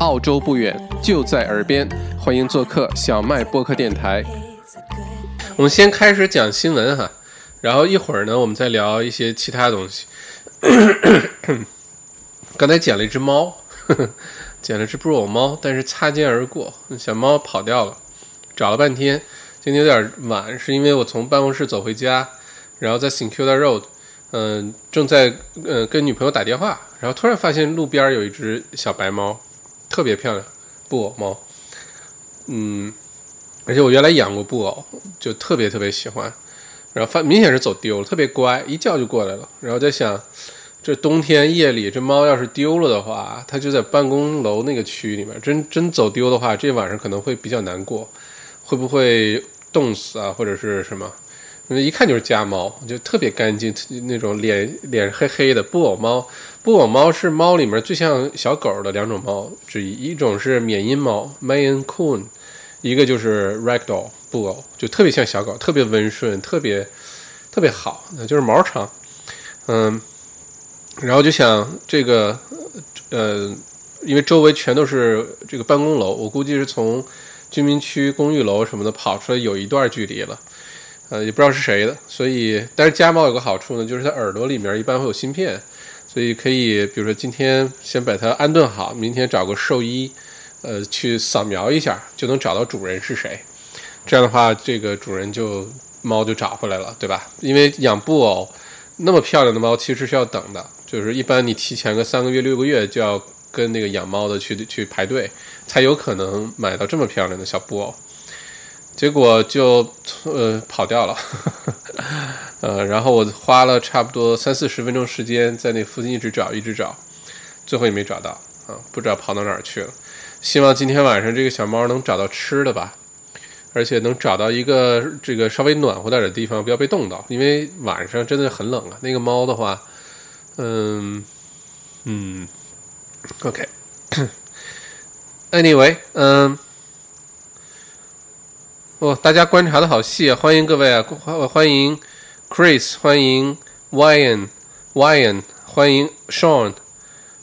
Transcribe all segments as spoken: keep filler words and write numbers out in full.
澳洲不远，就在耳边，欢迎做客小麦播客电台。我们先开始讲新闻哈，然后一会儿呢，我们再聊一些其他东西。刚才捡了一只猫，呵呵捡了只布偶猫，但是擦肩而过，小猫跑掉了，找了半天。今天有点晚，是因为我从办公室走回家，然后在 Sincular Road， 嗯、呃，正在呃跟女朋友打电话，然后突然发现路边有一只小白猫，特别漂亮，布偶猫，嗯。而且我原来养过布偶，就特别特别喜欢，然后发明显是走丢了，特别乖，一叫就过来了。然后在想，这冬天夜里这猫要是丢了的话，它就在办公楼那个区里面，真真走丢的话，这晚上可能会比较难过，会不会冻死啊，或者是什么？一看就是家猫，就特别干净，那种脸脸黑黑的布偶猫。布偶猫是猫里面最像小狗的两种猫之一，一种是缅因猫 （Maine Coon）。一个就是 Ragdoll 布偶，就特别像小狗，特别温顺，特别特别好，就是毛长，嗯，然后就想这个，呃，因为周围全都是这个办公楼，我估计是从居民区公寓楼什么的跑出来有一段距离了，呃，也不知道是谁的，所以，但是家猫有个好处呢，就是它耳朵里面一般会有芯片，所以可以，比如说今天先把它安顿好，明天找个兽医。呃，去扫描一下就能找到主人是谁，这样的话，这个主人就猫就找回来了，对吧？因为养布偶那么漂亮的猫，其实是要等的，就是一般你提前个三个月、六个月就要跟那个养猫的去去排队，才有可能买到这么漂亮的小布偶。结果就呃跑掉了，呃，然后我花了差不多三四十分钟时间在那附近一直找，一直找，最后也没找到啊，不知道跑到哪儿去了。希望今天晚上这个小猫能找到吃的吧，而且能找到一个这个稍微暖和点的地方，不要被冻到，因为晚上真的很冷啊。那个猫的话，嗯嗯 ，OK 。Anyway， 嗯，哦，大家观察的好细啊，欢迎各位啊，欢迎 Chris， 欢迎 Wyan Wyan， 欢迎 Sean。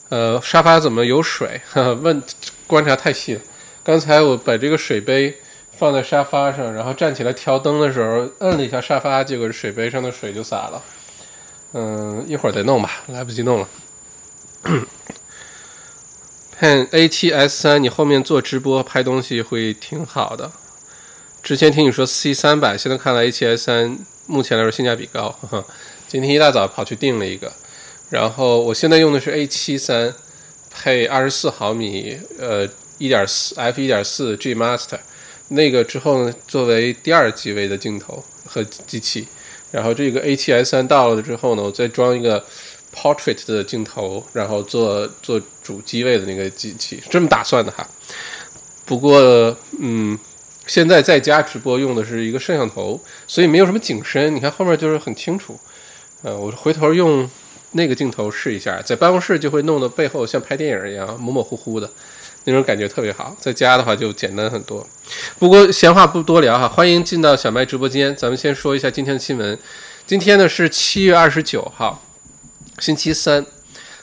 呃，沙发怎么有水？问。观察太细了，刚才我把这个水杯放在沙发上，然后站起来调灯的时候摁了一下沙发，结果水杯上的水就洒了。嗯，一会儿再弄吧，来不及弄了。Pan A七S 三，你后面做直播拍东西会挺好的。之前听你说 C 三百， 现在看来 A七S 三 目前来说性价比高，呵呵，今天一大早跑去订了一个，然后我现在用的是 A 七三配二十四毫米呃 F 一点四 G Master， 那个之后呢作为第二机位的镜头和机器，然后这个 A 七 S 三 到了之后呢，我再装一个 Portrait 的镜头，然后做做主机位的那个机器，这么打算的哈。不过嗯，现在在家直播用的是一个摄像头，所以没有什么景深，你看后面就是很清楚。呃，我回头用那个镜头试一下，在办公室就会弄得背后像拍电影一样模模糊糊的那种感觉，特别好，在家的话就简单很多。不过闲话不多聊哈，欢迎进到小麦直播间，咱们先说一下今天的新闻。今天呢是七月二十九号星期三，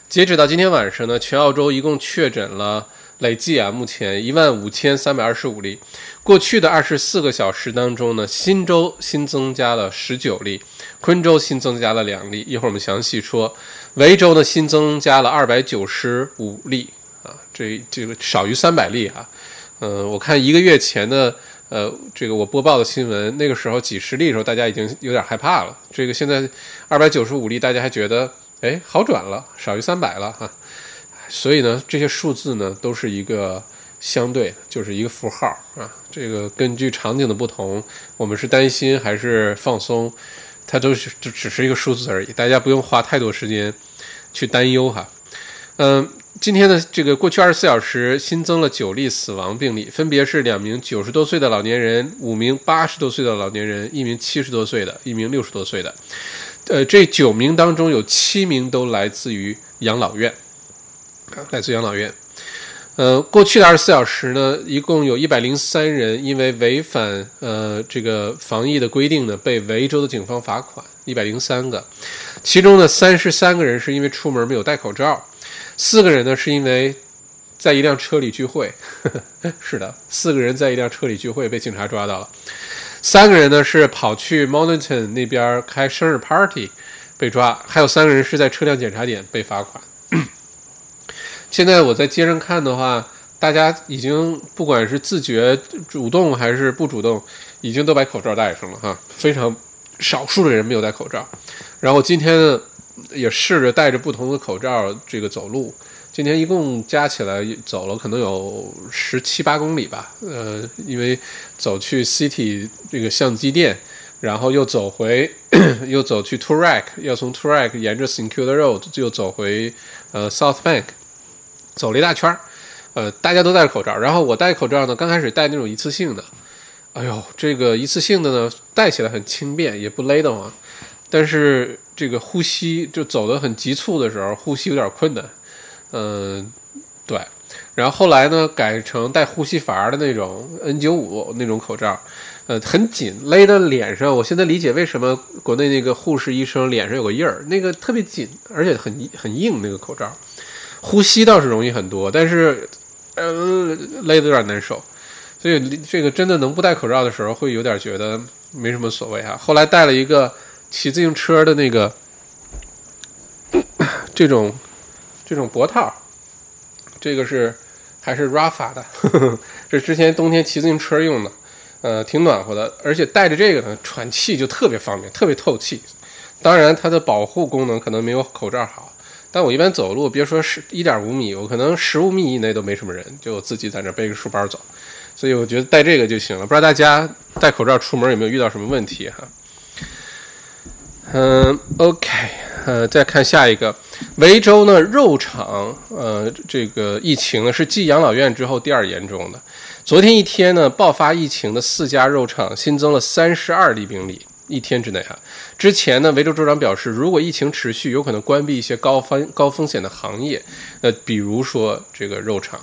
截止到今天晚上呢，全澳洲一共确诊了累计啊，目前 一万五千三百二十五例，过去的二十四个小时当中呢，新州新增加了十九例，昆州新增加了两例，一会儿我们详细说。维州呢新增加了二百九十五例啊，这这个少于三百例啊。嗯、呃、我看一个月前的呃这个我播报的新闻，那个时候几十例的时候大家已经有点害怕了，这个现在二百九十五例大家还觉得哎好转了，少于三百了啊。所以呢，这些数字呢都是一个相对，就是一个符号啊。这个根据场景的不同，我们是担心还是放松，它都是就只是一个数字而已，大家不用花太多时间去担忧哈。嗯，今天的这个过去二十四小时新增了九例死亡病例，分别是两名九十多岁的老年人，五名八十多岁的老年人，一名七十多岁的，一名六十多岁的。呃，这九名当中有七名都来自于养老院。来自养老院。呃，过去的二十四小时呢，一共有一百零三人因为违反呃这个防疫的规定呢，被维州的警方罚款一百零三个，其中呢三十三个人是因为出门没有戴口罩，四个人呢是因为在一辆车里聚会，呵呵，是的，四个人在一辆车里聚会被警察抓到了。三个人呢是跑去 Moulton 那边开生日 party 被抓，还有三个人是在车辆检查点被罚款。现在我在街上看的话，大家已经不管是自觉主动还是不主动，已经都把口罩戴上了哈，非常少数的人没有戴口罩。然后今天也试着戴着不同的口罩这个走路，今天一共加起来走了可能有十七八公里吧，呃，因为走去 City 这个相机店，然后又走回，又走去 Toorak， 要从 Toorak 沿着 Sincular Road 又走回呃 South Bank， 走了一大圈，呃，大家都戴着口罩，然后我戴口罩呢，刚开始戴那种一次性的，哎呦，这个一次性的呢戴起来很轻便，也不勒得慌，但是这个呼吸就走得很急促的时候，呼吸有点困难。嗯，对，然后后来呢，改成带呼吸阀的那种 N 九十五 那种口罩，呃，很紧，勒到脸上。我现在理解为什么国内那个护士医生脸上有个印儿，那个特别紧，而且很很硬那个口罩，呼吸倒是容易很多，但是呃勒得有点难受，所以这个真的能不戴口罩的时候，会有点觉得没什么所谓啊。后来戴了一个骑自行车的那个这种。这种脖套，这个是还是 Rapha 的，呵呵，这之前冬天骑自行车用的，呃，挺暖和的，而且戴着这个呢，喘气就特别方便，特别透气。当然，它的保护功能可能没有口罩好，但我一般走路，别说是 一点五米，我可能十五米以内都没什么人，就自己在那背个书包走，所以我觉得戴这个就行了。不知道大家戴口罩出门有没有遇到什么问题哈？嗯 ，OK， 呃，再看下一个，维州呢肉场，呃，这个疫情呢是继养老院之后第二严重的。昨天一天呢，爆发疫情的四家肉场新增了三十二例病例，一天之内啊。之前呢，维州州长表示，如果疫情持续，有可能关闭一些高风高风险的行业，那、呃、比如说这个肉场。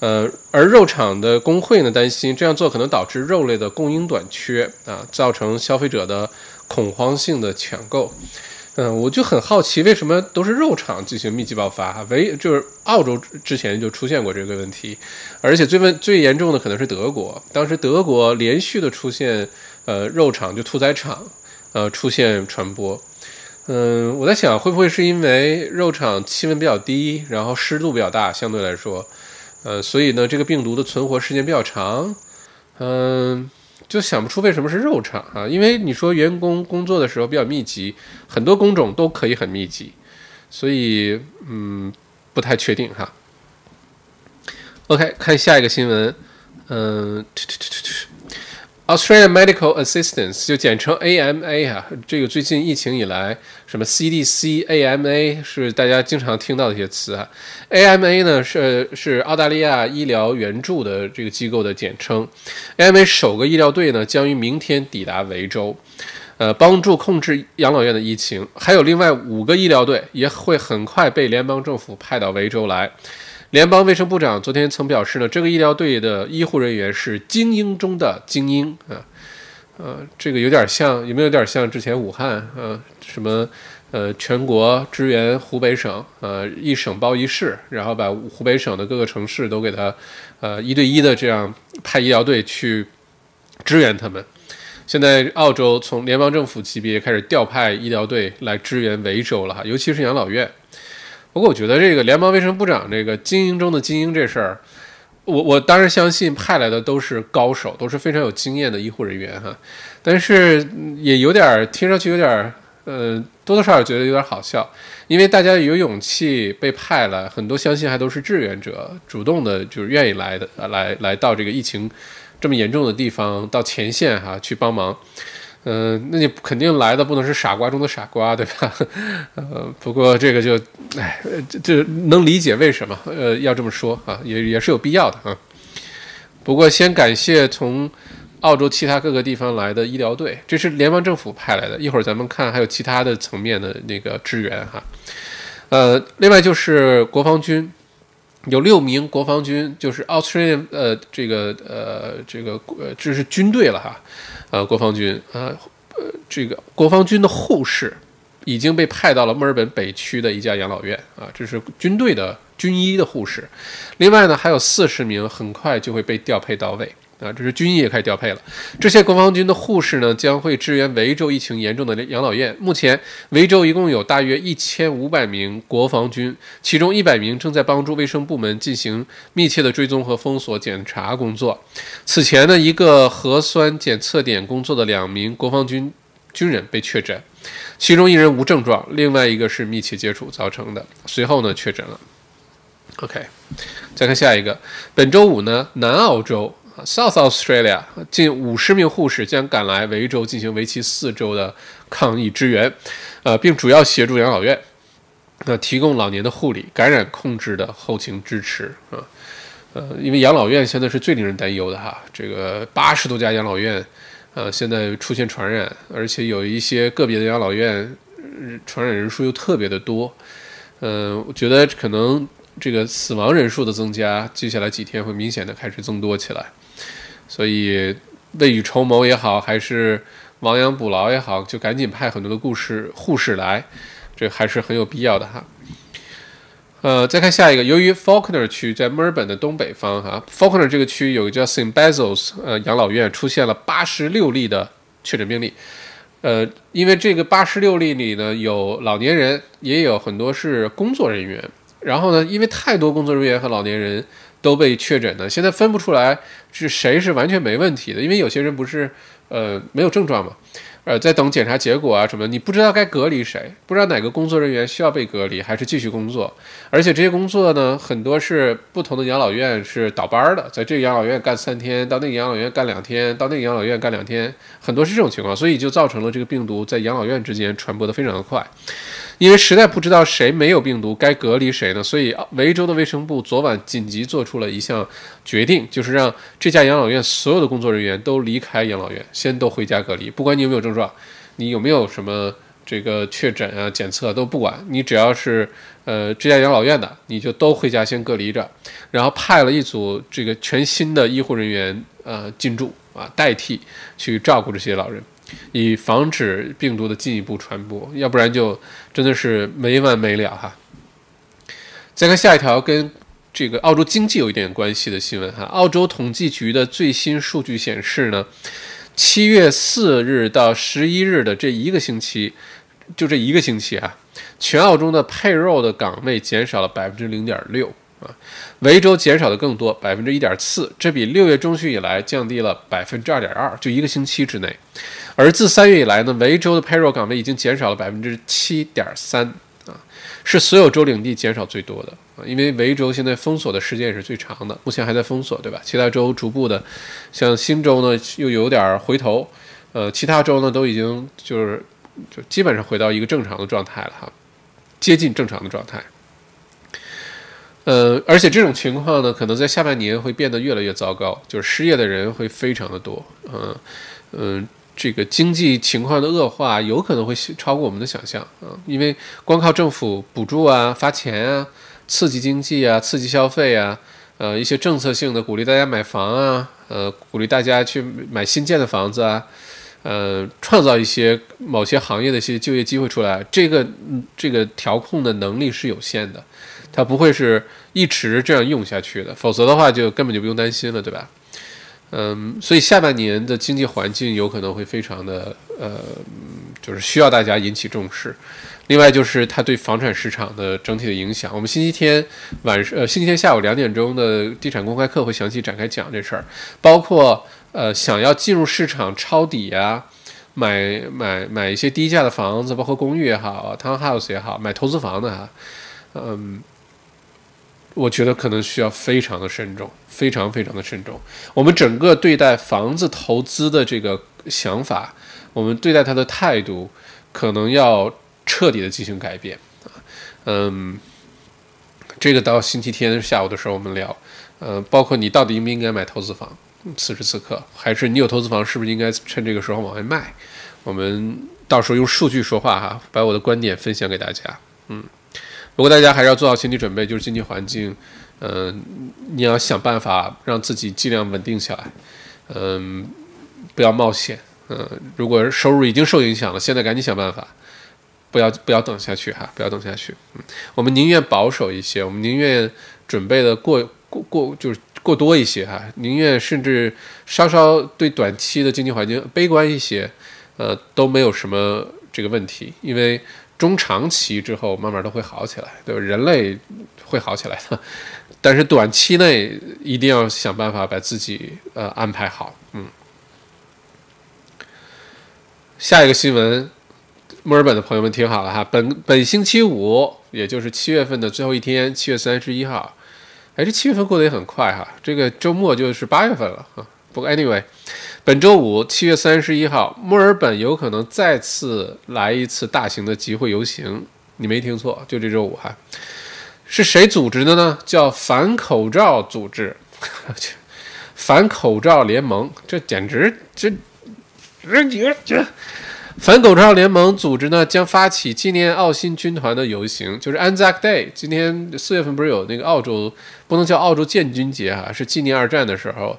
呃，而肉厂的工会呢担心这样做可能导致肉类的供应短缺啊，造成消费者的恐慌性的抢购。嗯、呃，我就很好奇，为什么都是肉厂进行密集爆发？唯就是澳洲之前就出现过这个问题，而且最问最严重的可能是德国，当时德国连续的出现呃肉厂就屠宰场呃出现传播。嗯、呃，我在想会不会是因为肉厂气温比较低，然后湿度比较大，相对来说。呃，所以呢，这个病毒的存活时间比较长，嗯、呃，就想不出为什么是肉场啊，因为你说员工工作的时候比较密集，很多工种都可以很密集，所以嗯，不太确定哈。OK， 看下一个新闻，嗯、呃、，Australian Medical Assistance 就简称 A M A 啊，这个最近疫情以来，什么 C D C、A M A 是大家经常听到的一些词啊。A M A 呢是是澳大利亚医疗援助的这个机构的简称。A M A 首个医疗队呢将于明天抵达维州，呃，帮助控制养老院的疫情。还有另外五个医疗队也会很快被联邦政府派到维州来。联邦卫生部长昨天曾表示呢，这个医疗队的医护人员是精英中的精英啊。呃，这个有点像，有没有点像之前武汉呃什么呃全国支援湖北省呃一省包一市，然后把湖北省的各个城市都给他呃一对一的这样派医疗队去支援他们。现在澳洲从联邦政府级别开始调派医疗队来支援维州了，尤其是养老院。不过我觉得这个联邦卫生部长这个精英中的精英这事儿。我我当然相信派来的都是高手，都是非常有经验的医护人员哈，但是也有点听上去有点呃多多少少觉得有点好笑，因为大家有勇气被派了，很多相信还都是志愿者主动的，就是愿意来的来来到这个疫情这么严重的地方到前线哈去帮忙，嗯、呃，那你肯定来的不能是傻瓜中的傻瓜，对吧？呃，不过这个就，哎，这这能理解为什么呃要这么说啊，也也是有必要的啊。不过先感谢从澳洲其他各个地方来的医疗队，这是联邦政府派来的。一会儿咱们看还有其他的层面的那个支援哈。呃，另外就是国防军。有六名国防军，就是 Australian 呃这个呃这个呃这是军队了哈，呃国防军啊 呃, 呃这个国防军的护士已经被派到了墨尔本北区的一家养老院啊，这是军队的军医的护士。另外呢，还有四十名很快就会被调配到位。啊，这是军医也开始调配了。这些国防军的护士呢，将会支援维州疫情严重的养老院。目前，维州一共有大约一千五百名国防军，其中一百名正在帮助卫生部门进行密切的追踪和封锁检查工作。此前呢，一个核酸检测点工作的两名国防军军人被确诊，其中一人无症状，另外一个是密切接触造成的，随后呢确诊了。OK， 再看下一个，本周五呢，南澳洲。South Australia 近五十名护士将赶来维州进行为期四周的抗疫支援，呃，并主要协助养老院，呃、提供老年的护理、感染控制的后勤支持啊。呃，因为养老院现在是最令人担忧的哈，这个八十多家养老院，呃，现在出现传染，而且有一些个别的养老院传染人数又特别的多，呃，我觉得可能这个死亡人数的增加，接下来几天会明显的开始增多起来。所以未雨绸缪也好，还是亡羊补牢也好，就赶紧派很多的护士护士来，这还是很有必要的哈。呃，再看下一个，由于 Fawkner 区在墨尔本的东北方哈 ，Fawkner 这个区有个叫 Saint Basil's 呃养老院出现了八十六例的确诊病例，呃，因为这个八十六例里呢有老年人，也有很多是工作人员，然后呢，因为太多工作人员和老年人。都被确诊的，现在分不出来是谁是完全没问题的，因为有些人不是呃没有症状嘛，呃在等检查结果啊什么的，你不知道该隔离谁，不知道哪个工作人员需要被隔离还是继续工作，而且这些工作呢，很多是不同的养老院是倒班的，在这个养老院干三天，到那个养老院干两天，到那个养老院干两天，很多是这种情况，所以就造成了这个病毒在养老院之间传播的非常的快。因为实在不知道谁没有病毒该隔离谁呢，所以维州的卫生部昨晚紧急做出了一项决定，就是让这家养老院所有的工作人员都离开养老院，先都回家隔离，不管你有没有症状，你有没有什么这个确诊啊检测都不管，你只要是呃这家养老院的，你就都回家先隔离着，然后派了一组这个全新的医护人员呃进驻啊，代替去照顾这些老人。以防止病毒的进一步传播，要不然就真的是没完没了哈。再看下一条，跟这个澳洲经济有一点关系的新闻哈。澳洲统计局的最新数据显示呢，七月四日到十一日的这一个星期，就这一个星期啊，全澳洲的配肉的岗位减少了 百分之零点六。维州减少的更多 百分之一点四， 这比六月中旬以来降低了 百分之二点二， 就一个星期之内。而自三月以来呢，维州的 payroll 岗位已经减少了 百分之七点三， 是所有州领地减少最多的，因为维州现在封锁的时间也是最长的，目前还在封锁对吧，其他州逐步的，像新州呢又有点回头，呃，其他州呢都已经就是就基本上回到一个正常的状态了哈，接近正常的状态。呃，而且这种情况呢，可能在下半年会变得越来越糟糕，就是失业的人会非常的多，嗯、呃、嗯、呃，这个经济情况的恶化有可能会超过我们的想象啊、呃，因为光靠政府补助啊、发钱啊、刺激经济啊、刺激消费啊，呃，一些政策性的鼓励大家买房啊，呃，鼓励大家去买新建的房子啊，呃，创造一些某些行业的一些就业机会出来，这个这个调控的能力是有限的。它不会是一直这样用下去的，否则的话就根本就不用担心了，对吧？嗯，所以下半年的经济环境有可能会非常的呃，就是需要大家引起重视。另外就是它对房产市场的整体的影响。我们星期天晚上，呃，星期天下午两点钟的地产公开课会详细展开讲这事儿，包括呃，想要进入市场抄底啊。买买买一些低价的房子，包括公寓也好 ，townhouse 也好，买投资房的哈，嗯。我觉得可能需要非常的慎重，非常非常的慎重。我们整个对待房子投资的这个想法，我们对待它的态度，可能要彻底的进行改变。嗯，这个到星期天下午的时候我们聊。呃，包括你到底应不应该买投资房，此时此刻，还是你有投资房，是不是应该趁这个时候往外卖？我们到时候用数据说话哈，把我的观点分享给大家。嗯。不过大家还是要做好心理准备，就是经济环境，嗯、呃，你要想办法让自己尽量稳定下来，嗯、呃，不要冒险，嗯、呃，如果收入已经受影响了，现在赶紧想办法，不要不要等下去哈，不要等下去。嗯，我们宁愿保守一些，我们宁愿准备的过过过就是过多一些哈，宁愿甚至稍稍对短期的经济环境悲观一些，呃，都没有什么这个问题，因为中长期之后慢慢都会好起来，对吧？人类会好起来的，但是短期内一定要想办法把自己呃安排好，嗯。下一个新闻，墨尔本的朋友们听好了哈，本本星期五，也就是七月份的最后一天，七月三十一号。哎，这七月份过得也很快哈，这个周末就是八月份了啊。不过 anyway， 本周五七月三十一号，墨尔本有可能再次来一次大型的集会游行，你没听错，就这周五哈。是谁组织的呢？叫反口罩组织，反口罩联盟，这简直这这这。反口罩联盟组织呢将发起纪念澳新军团的游行，就是 Anzac Day。今天四月份不是有那个澳洲，不能叫澳洲建军节啊，是纪念二战的时候，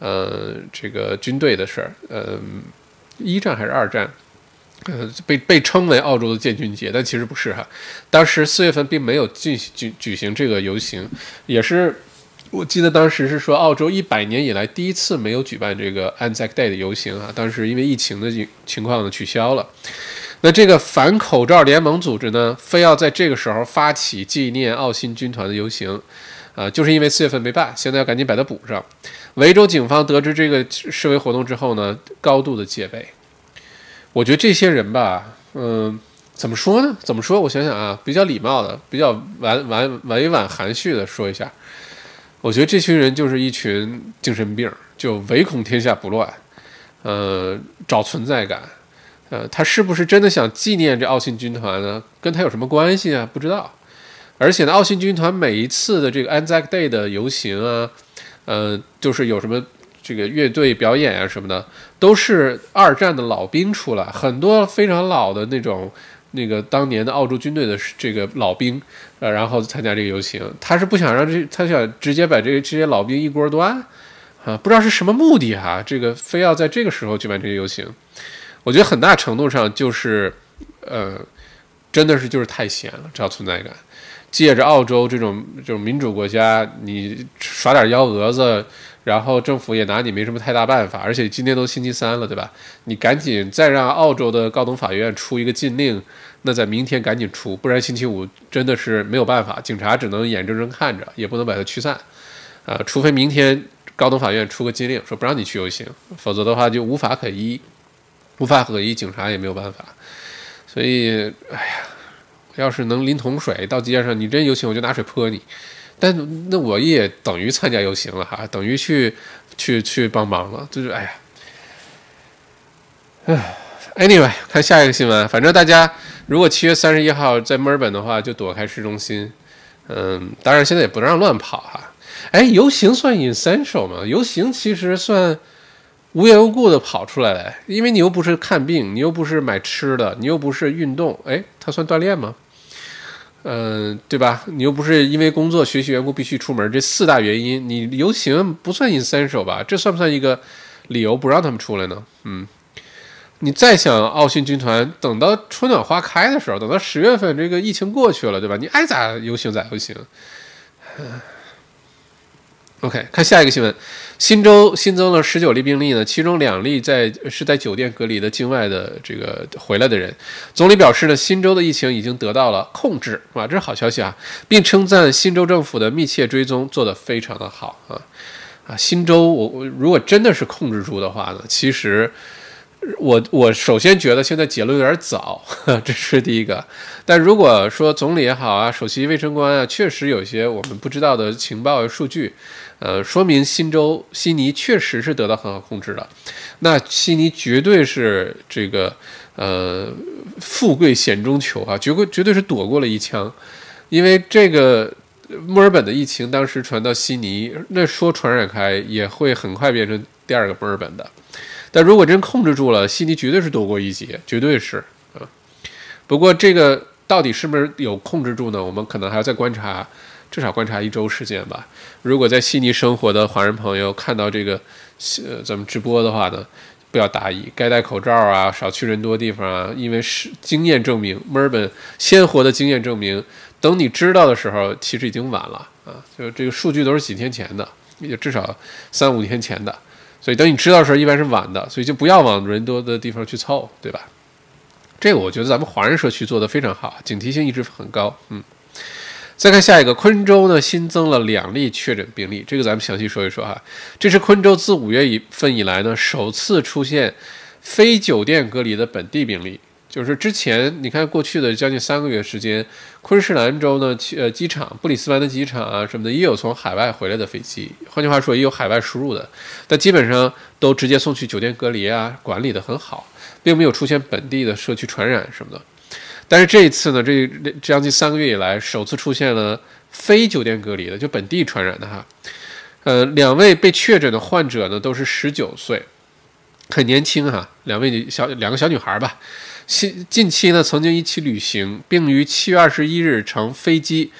呃，这个军队的事儿，呃，一战还是二战，呃，被被称为澳洲的建军节，但其实不是哈。当时四月份并没有进行举举行这个游行，也是我记得当时是说澳洲一百年以来第一次没有举办这个 Anzac Day 的游行啊，当时因为疫情的情况呢取消了。那这个反口罩联盟组织呢，非要在这个时候发起纪念澳新军团的游行，呃，就是因为四月份没办，现在要赶紧把它补上。维州警方得知这个示威活动之后呢，高度的戒备。我觉得这些人吧，嗯、呃，怎么说呢？怎么说？我想想啊，比较礼貌的，比较婉婉委婉含蓄的说一下，我觉得这群人就是一群精神病，就唯恐天下不乱，呃，找存在感。呃，他是不是真的想纪念这澳新军团呢？跟他有什么关系啊？不知道。而且呢，澳新军团每一次的这个 Anzac Day 的游行啊，呃，就是有什么这个乐队表演啊什么的，都是二战的老兵出来，很多非常老的那种那个当年的澳洲军队的这个老兵，呃，然后参加这个游行。他是不想让这，他想直接把这个这些老兵一锅端啊，不知道是什么目的哈、啊。这个非要在这个时候举办这个游行。我觉得很大程度上就是，呃，真的是就是太闲了，找存在感。借着澳洲这种这种民主国家，你耍点幺蛾子，然后政府也拿你没什么太大办法。而且今天都星期三了，对吧？你赶紧再让澳洲的高等法院出一个禁令，那在明天赶紧出，不然星期五真的是没有办法，警察只能眼睁睁看着，也不能把它驱散。啊、呃，除非明天高等法院出个禁令，说不让你去游行，否则的话就无法可依。无法可依，警察也没有办法，所以，哎呀，要是能淋桶水到街上，你真游行我就拿水泼你。但那我也等于参加游行了哈，等于去去去帮忙了，就是哎呀，唉 ，anyway， 看下一个新闻。反正大家如果七月三十一号在墨尔本的话，就躲开市中心。嗯，当然现在也不让乱跑哈。哎，游行算 essential 吗？游行其实算。无缘无故的跑出来了，因为你又不是看病，你又不是买吃的，你又不是运动，哎，它算锻炼吗？嗯、呃，对吧？你又不是因为工作、学习缘故必须出门，这四大原因，你游行不算 essential 吧？这算不算一个理由不让他们出来呢？嗯，你再想澳新军团，等到春暖花开的时候，等到十月份这个疫情过去了，对吧？你爱咋游行咋游行。OK， 看下一个新闻。新州新增了十九例病例呢，其中两例在是在酒店隔离的境外的这个回来的人。总理表示呢，新州的疫情已经得到了控制，哇，这是好消息啊！并称赞新州政府的密切追踪做得非常的好啊啊！新州我，我如果真的是控制住的话呢，其实我我首先觉得现在结论有点早，这是第一个。但如果说总理也好啊，首席卫生官啊，确实有些我们不知道的情报和数据。呃，说明新州悉尼确实是得到很好控制的，那悉尼绝对是这个呃富贵险中求啊，绝对绝对是躲过了一枪，因为这个墨尔本的疫情当时传到悉尼，那说传染开也会很快变成第二个墨尔本的，但如果真控制住了，悉尼绝对是躲过一劫，绝对是啊。不过这个到底是不是有控制住呢？我们可能还要再观察。至少观察一周时间吧。如果在悉尼生活的华人朋友看到这个，呃，咱们直播的话呢，不要大意，该戴口罩啊，少去人多地方啊，因为是经验证明，墨尔本鲜活的经验证明，等你知道的时候其实已经晚了啊，就这个数据都是几天前的，也至少三五天前的，所以等你知道的时候一般是晚的，所以就不要往人多的地方去凑，对吧？这个我觉得咱们华人社区做得非常好，警惕性一直很高。嗯，再看下一个，昆州呢新增了两例确诊病例，这个咱们详细说一说哈。这是昆州自五月份以来呢首次出现非酒店隔离的本地病例，就是之前你看过去的将近三个月时间，昆士兰州呢呃机场布里斯班的机场啊什么的也有从海外回来的飞机，换句话说也有海外输入的，但基本上都直接送去酒店隔离啊，管理的很好，并没有出现本地的社区传染什么的。但是这一次呢，这将近三个月以来，首次出现了非酒店隔离的，就本地传染的哈。呃，两位被确诊的患者呢，都是十九岁，很年轻哈，两位小两个小女孩吧。近近期呢，曾经一起旅行，并于七月二十一日乘飞机，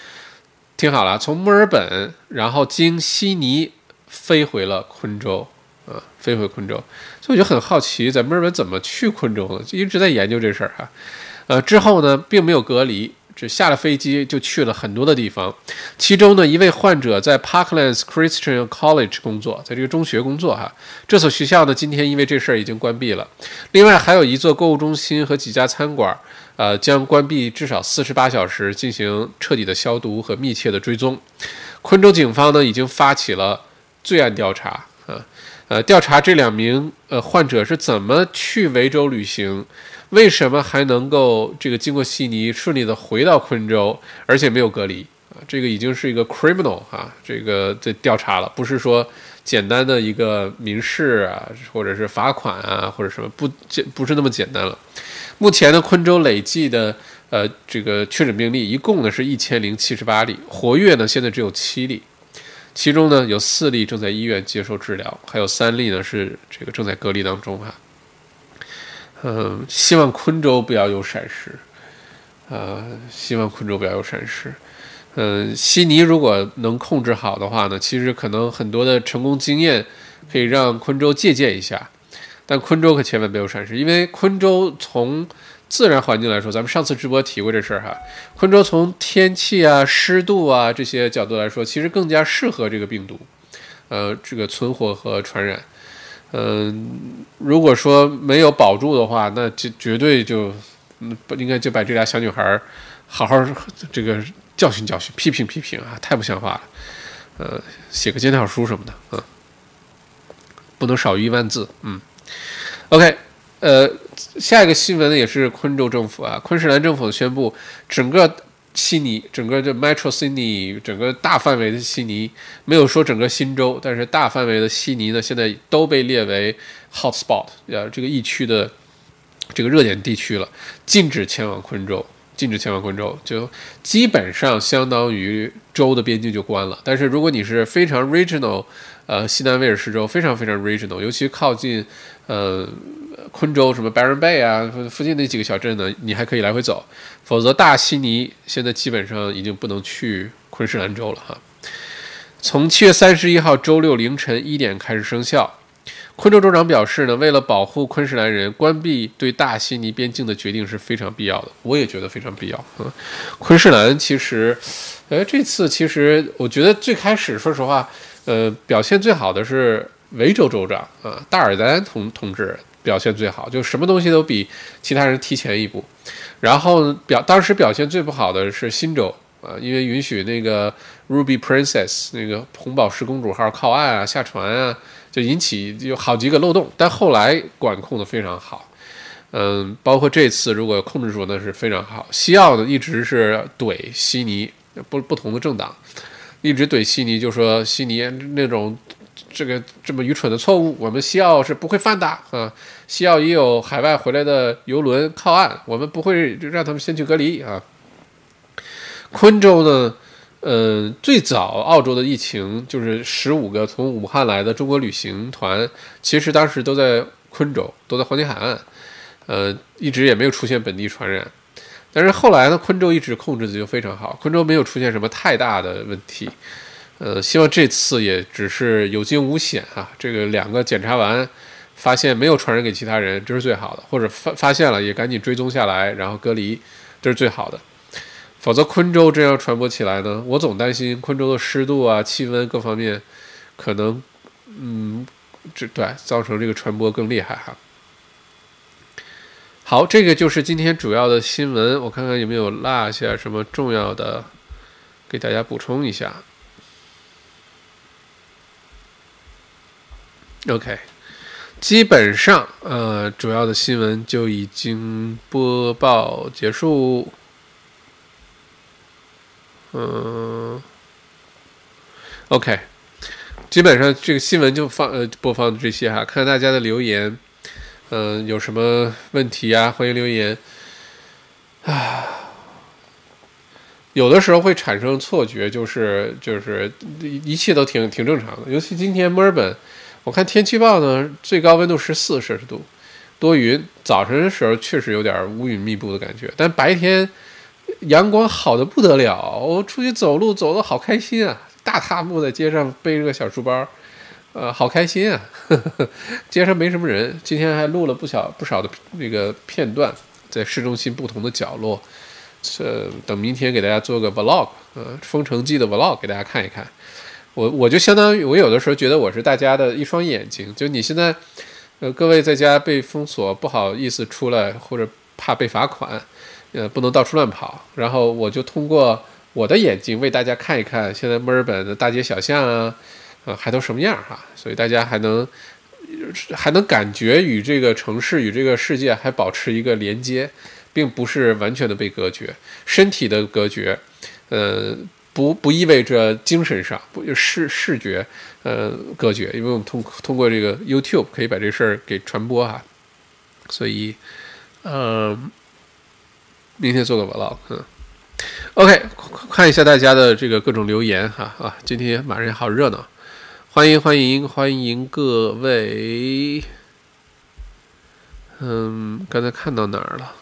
听好了，从墨尔本，然后经悉尼飞回了昆州。啊，飞回昆州，所以我就很好奇，在墨尔本怎么去昆州呢？一直在研究这事儿哈。呃，之后呢，并没有隔离，只下了飞机就去了很多的地方。其中呢，一位患者在 Parklands Christian College 工作，在这个中学工作哈。这所学校呢，今天因为这事儿已经关闭了。另外，还有一座购物中心和几家餐馆，呃，将关闭至少四十八小时，进行彻底的消毒和密切的追踪。昆州警方呢，已经发起了罪案调查啊，呃，调查这两名呃患者是怎么去维州旅行。为什么还能够这个经过悉尼顺利的回到昆州，而且没有隔离啊？这个已经是一个 criminal 啊，这个在调查了，不是说简单的一个民事啊，或者是罚款啊，或者什么不不是那么简单了。目前呢，昆州累计的呃这个确诊病例一共呢是一千零七十八例，活跃呢现在只有七例，其中呢有四例正在医院接受治疗，还有三例呢是这个正在隔离当中啊。嗯，希望昆州不要有闪失，呃，希望昆州不要有闪失。嗯、呃，悉尼如果能控制好的话呢，其实可能很多的成功经验可以让昆州借鉴一下，但昆州可千万别有闪失，因为昆州从自然环境来说，咱们上次直播提过这事儿哈，昆州从天气啊、湿度啊这些角度来说，其实更加适合这个病毒，呃，这个存活和传染。嗯、呃，如果说没有保住的话，那就绝对就应该就把这俩小女孩好好这个教训教训，批评批评啊，太不像话了。呃，写个检讨书什么的，嗯、啊，不能少于一万字。嗯 ，OK， 呃，下一个新闻呢也是昆州政府啊，昆士兰政府宣布整个。悉尼整个这 Metro Sydney 整个大范围的悉尼，没有说整个新州，但是大范围的悉尼呢，现在都被列为 Hotspot， 呃，这个疫区的这个热点地区了，禁止前往昆州，禁止前往昆州，就基本上相当于州的边境就关了。但是如果你是非常 regional， 呃，西南威尔士州非常非常 regional， 尤其靠近呃。昆州什么 Byron Bay 啊，附近那几个小镇呢，你还可以来回走，否则大悉尼现在基本上已经不能去昆士兰州了哈。从七月三十一号周六凌晨一点开始生效。昆州州长表示呢，为了保护昆士兰人，关闭对大悉尼边境的决定是非常必要的。我也觉得非常必要。嗯、昆士兰其实，哎，这次其实我觉得最开始说实话，呃，表现最好的是维州州长啊，大尔丹同同志。表现最好，就什么东西都比其他人提前一步。然后表当时表现最不好的是新州啊、呃，因为允许那个 Ruby Princess 那个红宝石公主号靠岸啊、下船啊，就引起有好几个漏洞。但后来管控的非常好，嗯，包括这次如果控制住那是非常好。西澳呢一直是怼悉尼，不不同的政党一直怼悉尼，就说悉尼那种。这个这么愚蠢的错误，我们西澳是不会犯的啊！西澳也有海外回来的游轮靠岸，我们不会让他们先去隔离啊。昆州呢，嗯、呃，最早澳洲的疫情就是十五个从武汉来的中国旅行团，其实当时都在昆州，都在黄金海岸，呃，一直也没有出现本地传染。但是后来呢，昆州一直控制的就非常好，昆州没有出现什么太大的问题。呃，希望这次也只是有惊无险啊！这个两个检查完，发现没有传染给其他人，这是最好的，或者 发, 发现了也赶紧追踪下来然后隔离，这是最好的。否则昆州这样传播起来呢，我总担心昆州的湿度啊、气温各方面可能嗯，这对造成这个传播更厉害哈。好，这个就是今天主要的新闻，我看看有没有落下什么重要的给大家补充一下。 OK， 基本上呃，主要的新闻就已经播报结束。嗯 ，OK， 基本上这个新闻就放呃播放这些哈，看大家的留言，嗯、呃，有什么问题啊，欢迎留言。啊，有的时候会产生错觉，就是就是一切都挺挺正常的，尤其今天墨尔本，我看天气报呢，最高温度十四摄氏度，多云，早晨的时候确实有点乌云密布的感觉，但白天。阳光好的不得了，我出去走路走得好开心啊！大踏步在街上背着个小书包，呃，好开心啊！呵呵，街上没什么人，今天还录了不小不少的那个片段，在市中心不同的角落。这等明天给大家做个 vlog， 呃，封城记的 vlog 给大家看一看。我我就相当于我有的时候觉得我是大家的一双眼睛，就你现在，呃，各位在家被封锁，不好意思出来或者怕被罚款。呃，不能到处乱跑，然后我就通过我的眼睛为大家看一看现在墨尔本的大街小巷啊，呃，还都什么样哈，所以大家还能还能感觉与这个城市与这个世界还保持一个连接，并不是完全的被隔绝，身体的隔绝，呃，不不意味着精神上不视视觉呃隔绝，因为我们通通过这个 YouTube 可以把这事儿给传播哈，所以，嗯、呃。明天做个 vlog， 嗯 ，OK， 看一下大家的这个各种留言哈啊，今天马上好热闹，欢迎欢迎欢迎各位，嗯，刚才看到哪儿了？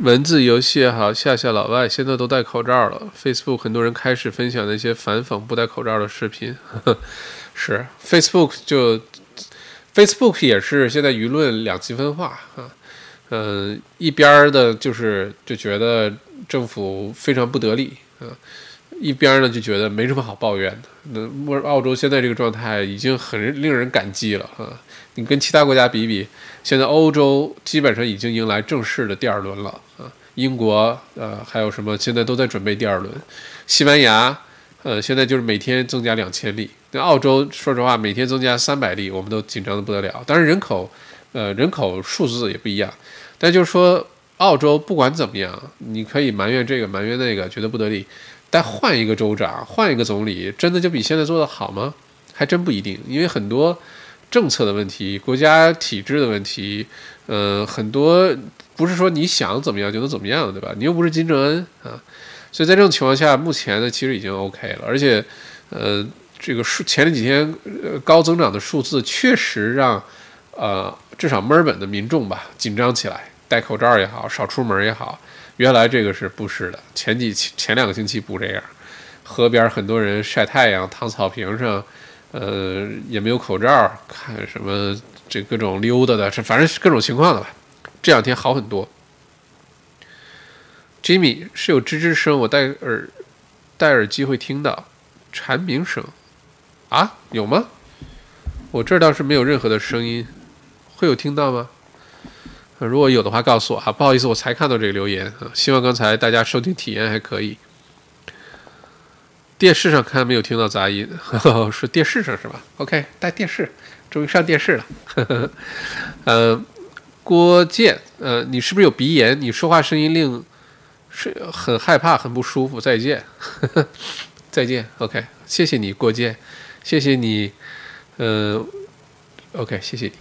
文字游戏哈，吓吓老外，现在都戴口罩了。Facebook 很多人开始分享那些反讽不戴口罩的视频，呵呵，是 Facebook 就 Facebook 也是现在舆论两极分化啊。嗯、呃，一边的就是就觉得政府非常不得力啊、呃，一边呢就觉得没什么好抱怨的。那澳洲现在这个状态已经很令人感激了啊、呃！你跟其他国家比比，现在欧洲基本上已经迎来正式的第二轮了啊、呃。英国呃还有什么现在都在准备第二轮，西班牙呃现在就是每天增加两千例，那澳洲说实话每天增加三百例，我们都紧张的不得了。当然人口呃人口数字也不一样。但就是说，澳洲不管怎么样，你可以埋怨这个埋怨那个，觉得不得力。但换一个州长，换一个总理，真的就比现在做得好吗？还真不一定，因为很多政策的问题、国家体制的问题，呃，很多不是说你想怎么样就能怎么样，对吧？你又不是金正恩啊，所以在这种情况下，目前呢其实已经 OK 了，而且，呃，这个数前几天、呃、高增长的数字确实让，呃，至少墨尔本的民众吧紧张起来。戴口罩也好，少出门也好，原来这个是不是的？前几前两个星期不这样，河边很多人晒太阳，躺草坪上，呃，也没有口罩，看什么这各种溜达的，反正各种情况的吧。这两天好很多。Jimmy 是有吱吱声，我戴耳戴耳机会听到蝉鸣声啊？有吗？我这倒是没有任何的声音，会有听到吗？如果有的话告诉我啊，不好意思我才看到这个留言啊，希望刚才大家收听体验还可以。电视上看没有听到杂音，呵呵，是电视上是吧 ？OK， 带电视，终于上电视了。呵呵呃，郭健，呃，你是不是有鼻炎？你说话声音令是很害怕，很不舒服。再见，呵呵，再见。OK， 谢谢你，郭健，谢谢你。呃 ，OK， 谢谢你。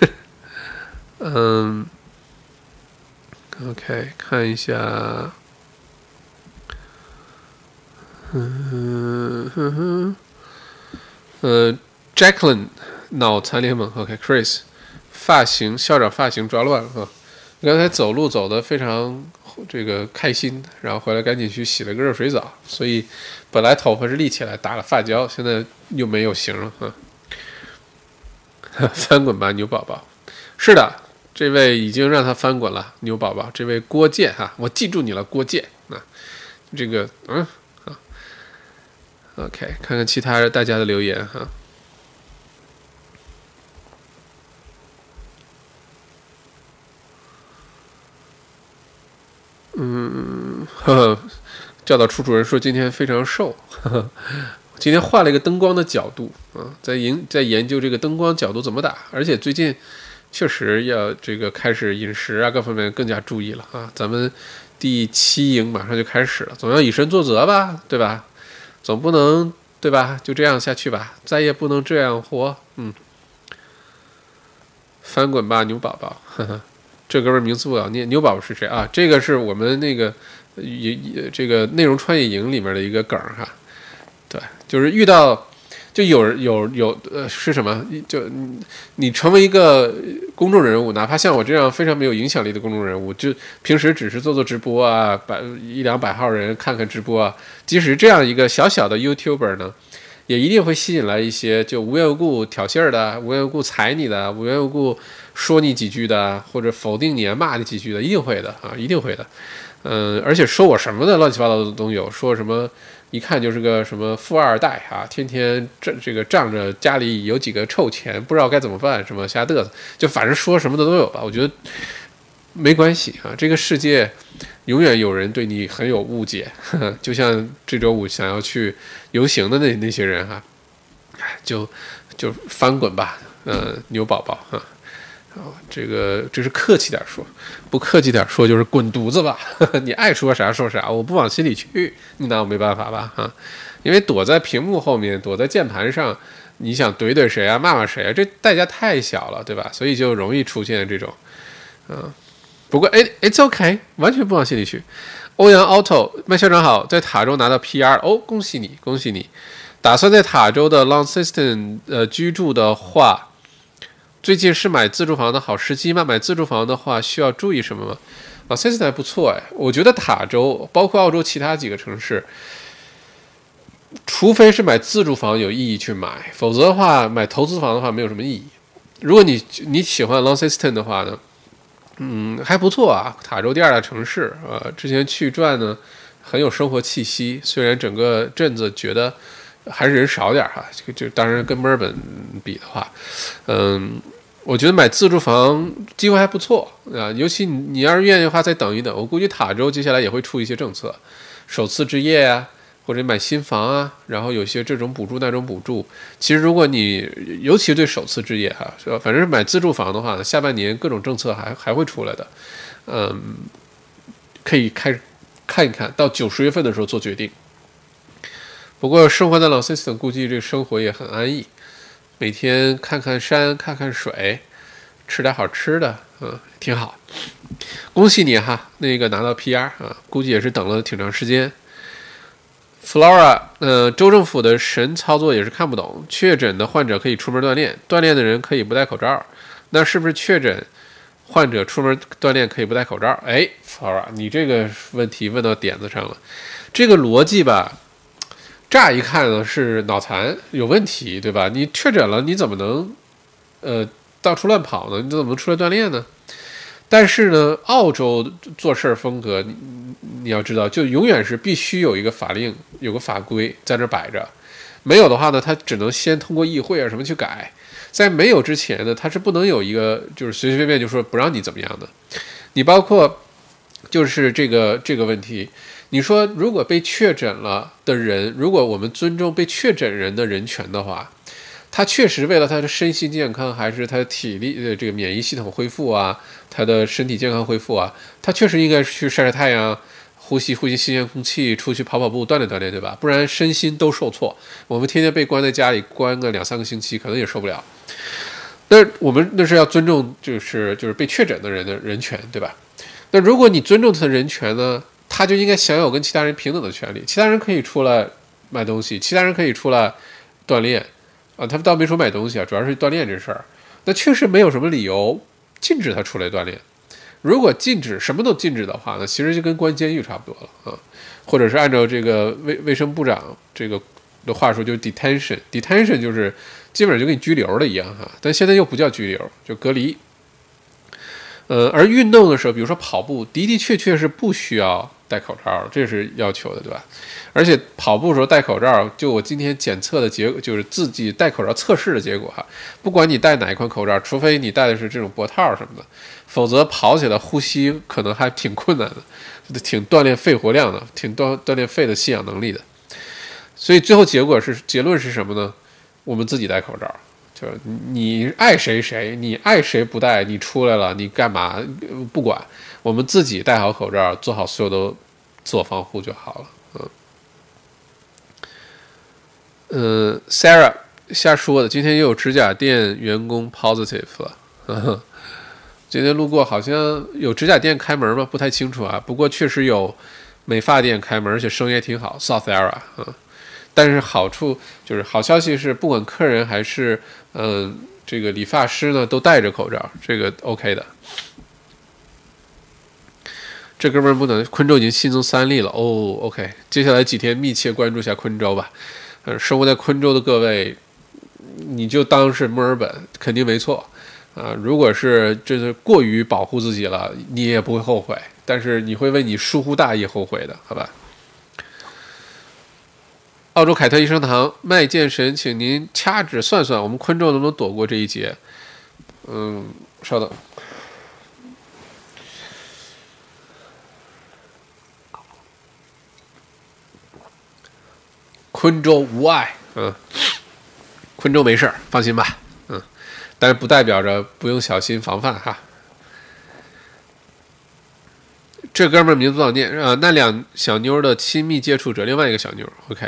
呵呵嗯。OK， 看一下，嗯哼哼，呃 ，Jacqueline 脑残联盟 ，OK，Chris，、okay, 发型校长发型抓乱了啊！刚才走路走得非常这个开心，然后回来赶紧去洗了个热水澡，所以本来头发是立起来打了发胶，现在又没有型了啊！翻滚吧牛宝宝。是的，这位已经让他翻滚了牛宝宝，这位郭健哈，我记住你了郭健啊，这个嗯啊 ，OK， 看看其他大家的留言哈。嗯，呵呵，教导处主任说今天非常瘦，呵呵，今天换了一个灯光的角度啊，在研在研究这个灯光角度怎么打，而且最近确实要这个开始饮食啊各方面更加注意了啊，咱们第七营马上就开始了，总要以身作则吧，对吧？总不能对吧？就这样下去吧，再也不能这样活，嗯，翻滚吧牛宝宝，呵呵。这哥们名字不好念，牛宝宝是谁啊？这个是我们那个这个内容创业营里面的一个梗哈，对，就是遇到就有有有呃是什么？就你成为一个公众人物，哪怕像我这样非常没有影响力的公众人物，就平时只是做做直播啊，百一两百号人看看直播啊，即使这样一个小小的 YouTuber 呢，也一定会吸引来一些就无缘无故挑衅的、无缘无故踩你的、无缘无故说你几句的，或者否定你、骂你几句的，一定会的啊，一定会的。嗯，而且说我什么的乱七八糟的都有，说什么一看就是个什么富二代啊，天天这这个仗着家里有几个臭钱，不知道该怎么办，什么瞎嘚瑟，就反正说什么的都有吧。我觉得没关系啊，这个世界永远有人对你很有误解，呵呵，就像这周五想要去游行的那那些人哈、啊，就就翻滚吧，呃，牛宝宝啊，这个这是客气点说，不客气点说就是滚犊子吧，呵呵，你爱说啥说啥，我不往心里去，你拿我没办法吧啊，因为躲在屏幕后面，躲在键盘上，你想怼怼谁啊，骂骂谁啊，这代价太小了，对吧？所以就容易出现这种，啊。不过 it's okay， 完全不往心里去。欧阳 Auto 麦校长好，在塔州拿到 P R 哦，恭喜你，恭喜你！打算在塔州的 Launceston 呃居住的话，最近是买自住房的好时机吗？买自住房的话需要注意什么吗 ？Launceston 还不错哎，我觉得塔州包括澳洲其他几个城市，除非是买自住房有意义去买，否则的话买投资房的话没有什么意义。如果你你喜欢 Launceston 的话呢？嗯，还不错啊，塔州第二大城市，呃，之前去转呢，很有生活气息。虽然整个镇子觉得还是人少点哈，这个就当然跟墨尔本比的话，嗯，我觉得买自住房机会还不错啊、呃。尤其你要是愿意的话，再等一等，我估计塔州接下来也会出一些政策，首次置业啊，或者买新房啊，然后有些这种补助那种补助。其实如果你尤其对首次置业哈、啊，反正是买自住房的话呢，下半年各种政策还还会出来的，嗯，可以开始看一看，到九十月份的时候做决定。不过生活在 Launceston 估计这生活也很安逸，每天看看山，看看水，吃点好吃的，嗯，挺好。恭喜你哈，那个拿到 P R 啊，估计也是等了挺长时间。Flora， 呃，州政府的神操作也是看不懂。确诊的患者可以出门锻炼，锻炼的人可以不戴口罩。那是不是确诊患者出门锻炼可以不戴口罩？哎 ，Flora， 你这个问题问到点子上了。这个逻辑吧，乍一看呢是脑残有问题，对吧？你确诊了，你怎么能呃到处乱跑呢？你怎么能出来锻炼呢？但是呢，澳洲做事风格，你你要知道，就永远是必须有一个法令，有个法规在那摆着。没有的话呢，它只能先通过议会啊什么去改。在没有之前呢，它是不能有一个就是随随便便就说不让你怎么样的。你包括就是这个这个问题，你说如果被确诊了的人，如果我们尊重被确诊人的人权的话，他确实为了他的身心健康，还是他的体力的这个免疫系统恢复啊，他的身体健康恢复啊，他确实应该去晒晒太阳，呼吸呼吸新鲜空气，出去跑跑步，锻炼锻炼，对吧？不然身心都受挫。我们天天被关在家里，关个两三个星期，可能也受不了。那我们那是要尊重，就是就是被确诊的人的人权，对吧？那如果你尊重他的人权呢，他就应该享有跟其他人平等的权利。其他人可以出来买东西，其他人可以出来锻炼。啊，他们倒没说买东西啊，主要是锻炼这事儿。那确实没有什么理由禁止他出来锻炼。如果禁止什么都禁止的话呢，其实就跟关监狱差不多了啊。或者是按照这个卫卫生部长这个的话术就是 detention， detention 就是基本上就跟你拘留的一样哈，但现在又不叫拘留，就隔离。呃，而运动的时候，比如说跑步，的的确确是不需要戴口罩，这是要求的，对吧？而且跑步的时候戴口罩，就我今天检测的结果，就是自己戴口罩测试的结果哈。不管你戴哪一款口罩，除非你戴的是这种脖套什么的，否则跑起来呼吸可能还挺困难的，挺锻炼肺活量的，挺锻锻炼肺的吸氧能力的。所以最后结果是结论是什么呢？我们自己戴口罩。就是你爱谁谁，你爱谁不戴，你出来了，你干嘛不管？我们自己戴好口罩，做好所有的自我防护就好了。嗯，嗯 ，Sarah 瞎说的，今天又有指甲店员工 positive 了。呵呵，今天路过好像有指甲店开门吗？不太清楚啊，不过确实有美发店开门，而且生意也挺好。South Sarah， 嗯。但是好处就是好消息是，不管客人还是嗯、呃、这个理发师呢，都戴着口罩，这个 OK 的。这哥们儿不能，昆州已经新增三例了哦 ，OK， 接下来几天密切关注一下昆州吧。嗯、呃，生活在昆州的各位，你就当是墨尔本，肯定没错啊、呃。如果是这是过于保护自己了，你也不会后悔，但是你会为你疏忽大意后悔的，好吧？澳洲凯特医生堂麦健神，请您掐指算算，我们昆州能不能躲过这一劫？嗯，稍等。昆州无碍，嗯，昆州没事，放心吧，嗯，但是不代表着不用小心防范哈。这哥们名字不好念啊、呃，那两小妞的亲密接触者，另外一个小妞 ，OK。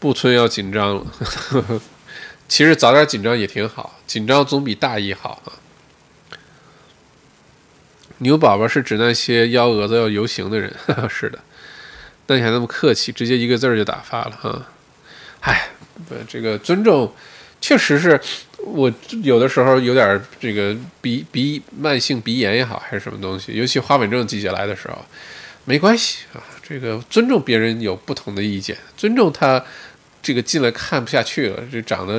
不存要紧张了呵呵，其实早点紧张也挺好，紧张总比大意好啊。牛宝宝是指那些幺蛾子要游行的人，呵呵，是的。那你还那么客气，直接一个字就打发了哈。哎，这个尊重，确实是我有的时候有点这个鼻鼻慢性鼻炎也好，还是什么东西，尤其花粉症季节来的时候，没关系啊，这个尊重别人有不同的意见，尊重他。这个进来看不下去了，这长得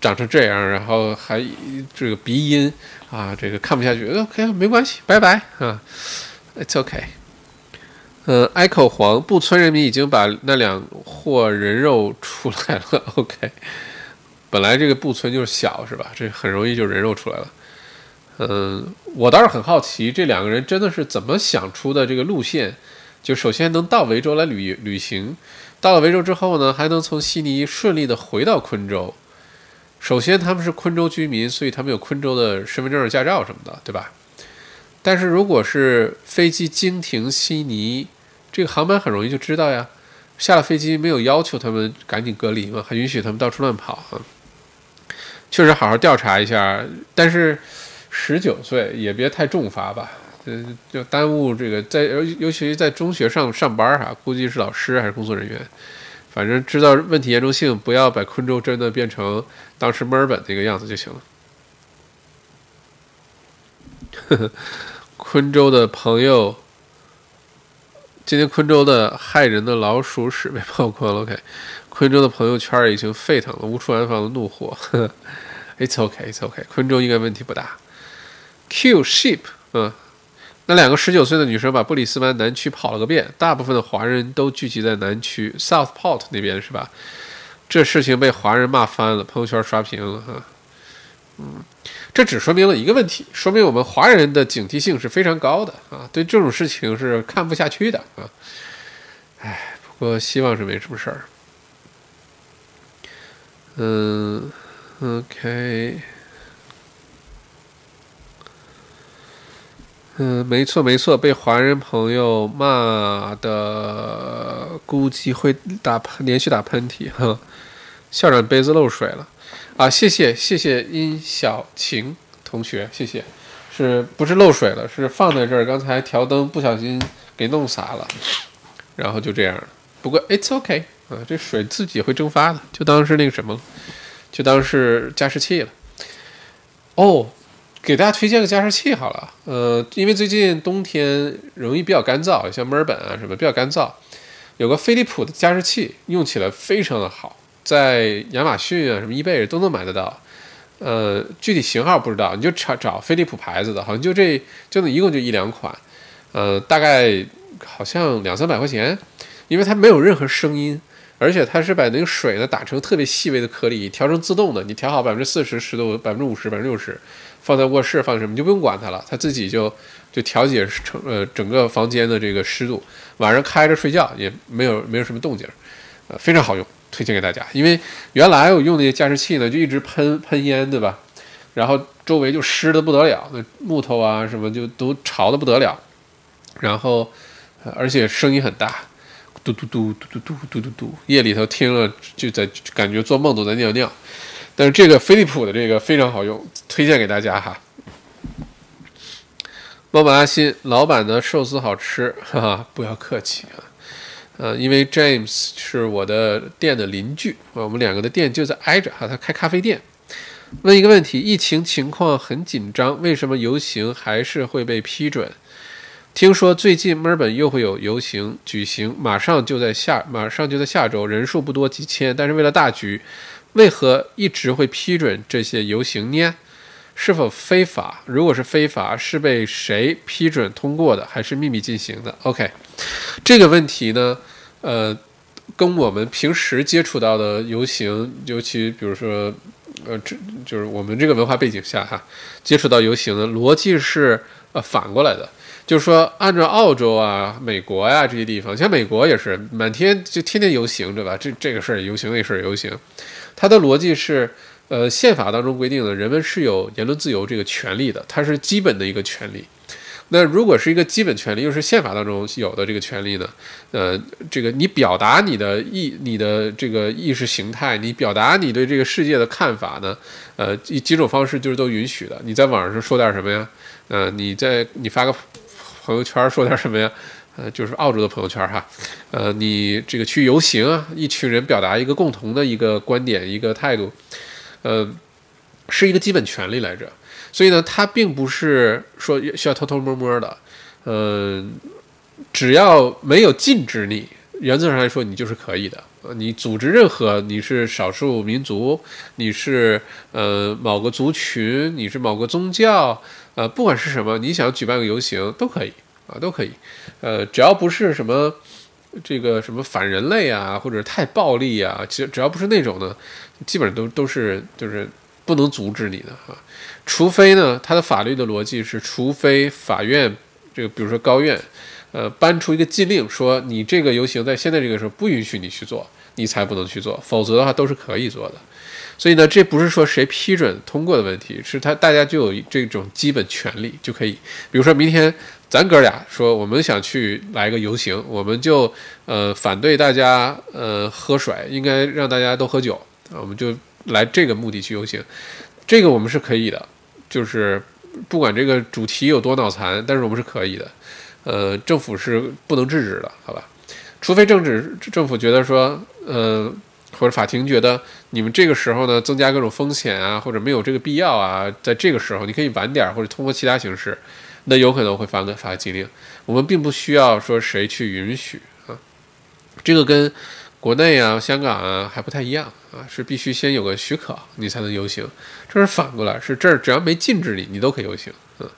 长成这样，然后还这个鼻音啊，这个看不下去 ，OK， 没关系，拜拜啊 ，It's OK。嗯、呃，Echo 黄布村人民已经把那两货人肉出来了 ，OK。本来这个布村就是小，是吧？这很容易就人肉出来了。嗯、呃，我倒是很好奇，这两个人真的是怎么想出的这个路线？就首先能到维州来旅旅行。到了维州之后呢，还能从悉尼顺利的回到昆州。首先，他们是昆州居民，所以他们有昆州的身份证、驾照什么的，对吧？但是如果是飞机经停悉尼，这个航班很容易就知道呀。下了飞机没有要求他们赶紧隔离嘛，还允许他们到处乱跑啊。确实好好调查一下，但是十九岁也别太重罚吧。嗯，就耽误这个在，尤其在中学上上班哈、啊，估计是老师还是工作人员，反正知道问题严重性，不要把昆州真的变成当时墨尔本那个样子就行了。呵呵，昆州的朋友，今天昆州的害人的老鼠屎被曝光了 ，OK， 昆州的朋友圈已经沸腾了，无处安放的怒火。It's OK，It's OK， 昆州应该问题不大。Q sheep， 嗯。那两个十九岁的女生把布里斯班南区跑了个遍，大部分的华人都聚集在南区 Southport 那边，是吧？这事情被华人骂翻了，朋友圈刷屏了哈。嗯，这只说明了一个问题，说明我们华人的警惕性是非常高的啊，对这种事情是看不下去的啊。哎，不过希望是没什么事儿。嗯 ，OK。嗯，没错没错，被华人朋友骂的，估计会打连续打喷嚏哈。校长杯子漏水了啊！谢谢谢谢殷小晴同学，谢谢，是不是漏水了？是放在这儿，刚才调灯不小心给弄洒了，然后就这样了。不过 it's OK 啊，这水自己会蒸发的，就当是那个什么了，就当是加湿器了。哦。给大家推荐个加湿器好了，呃，因为最近冬天容易比较干燥，像墨尔本啊什么比较干燥，有个飞利浦的加湿器用起来非常的好，在亚马逊啊什么eBay都能买得到，呃，具体型号不知道，你就找找飞利浦牌子的，好像就这就一共就一两款，呃，大概好像两三百块钱，因为它没有任何声音，而且它是把那个水呢打成特别细微的颗粒，调成自动的，你调好百分之四十、十度、百分之五十、百分之六十，放在卧室放什么你就不用管它了，它自己就就调节成呃整个房间的这个湿度，晚上开着睡觉也没有没有什么动静，呃，非常好用。推荐给大家，因为原来我用那些加湿器呢，就一直喷喷烟，对吧？然后周围就湿的不得了，那木头啊什么就都潮的不得了，然后、呃、而且声音很大，嘟嘟嘟嘟嘟嘟嘟嘟嘟，夜里头听了就在感觉做梦都在尿尿。但是这个飞利浦的这个非常好用，推荐给大家哈。猫马阿新，老板的寿司好吃，哈哈，不要客气啊。呃，因为 James 是我的店的邻居，我们两个的店就在挨着哈，他开咖啡店。问一个问题，疫情情况很紧张，为什么游行还是会被批准？听说最近墨尔本又会有游行举行，马上就在下马上就在下周，人数不多几千，但是为了大局，为何一直会批准这些游行呢？是否非法？如果是非法，是被谁批准通过的，还是秘密进行的 ？OK， 这个问题呢，呃，跟我们平时接触到的游行，尤其比如说，呃，就是我们这个文化背景下哈，接触到游行的逻辑是呃反过来的，就是说，按照澳洲啊、美国呀、啊、这些地方，像美国也是满天就天天游行，对吧？这这个事儿游行，那事儿游行，它的逻辑是。呃，宪法当中规定的人们是有言论自由这个权利的，它是基本的一个权利。那如果是一个基本权利，又是宪法当中有的这个权利呢？呃，这个你表达你的意、你的这个意识形态，你表达你对这个世界的看法呢？呃，几种方式就是都允许的。你在网上说点什么呀？呃，你在你发个朋友圈说点什么呀？呃，就是澳洲的朋友圈哈，呃，你这个去游行啊，一群人表达一个共同的一个观点、一个态度。呃，是一个基本权利来着，所以呢，它并不是说需要偷偷摸摸的，呃，只要没有禁止你，原则上来说你就是可以的。你组织任何，你是少数民族，你是呃某个族群，你是某个宗教，呃，不管是什么，你想举办个游行都可以啊，都可以，呃，只要不是什么。这个什么反人类啊，或者太暴力啊，只只要不是那种呢，基本上都都是就是不能阻止你的哈、啊。除非呢，它的法律的逻辑是，除非法院这个比如说高院，呃，颁出一个禁令，说你这个游行在现在这个时候不允许你去做，你才不能去做，否则的话都是可以做的。所以呢，这不是说谁批准通过的问题，是他大家就有这种基本权利就可以。比如说明天。咱哥俩说，我们想去来个游行，我们就呃反对大家呃喝水，应该让大家都喝酒，我们就来这个目的去游行，这个我们是可以的，就是不管这个主题有多脑残，但是我们是可以的，呃，政府是不能制止的，好吧？除非政治政府觉得说，呃，或者法庭觉得你们这个时候呢增加各种风险啊，或者没有这个必要啊，在这个时候你可以晚点，或者通过其他形式。那有可能会发个发禁令，我们并不需要说谁去允许啊，这个跟国内啊、香港啊还不太一样啊，是必须先有个许可你才能游行，这是反过来，是这儿只要没禁止你，你都可以游行。嗯、啊，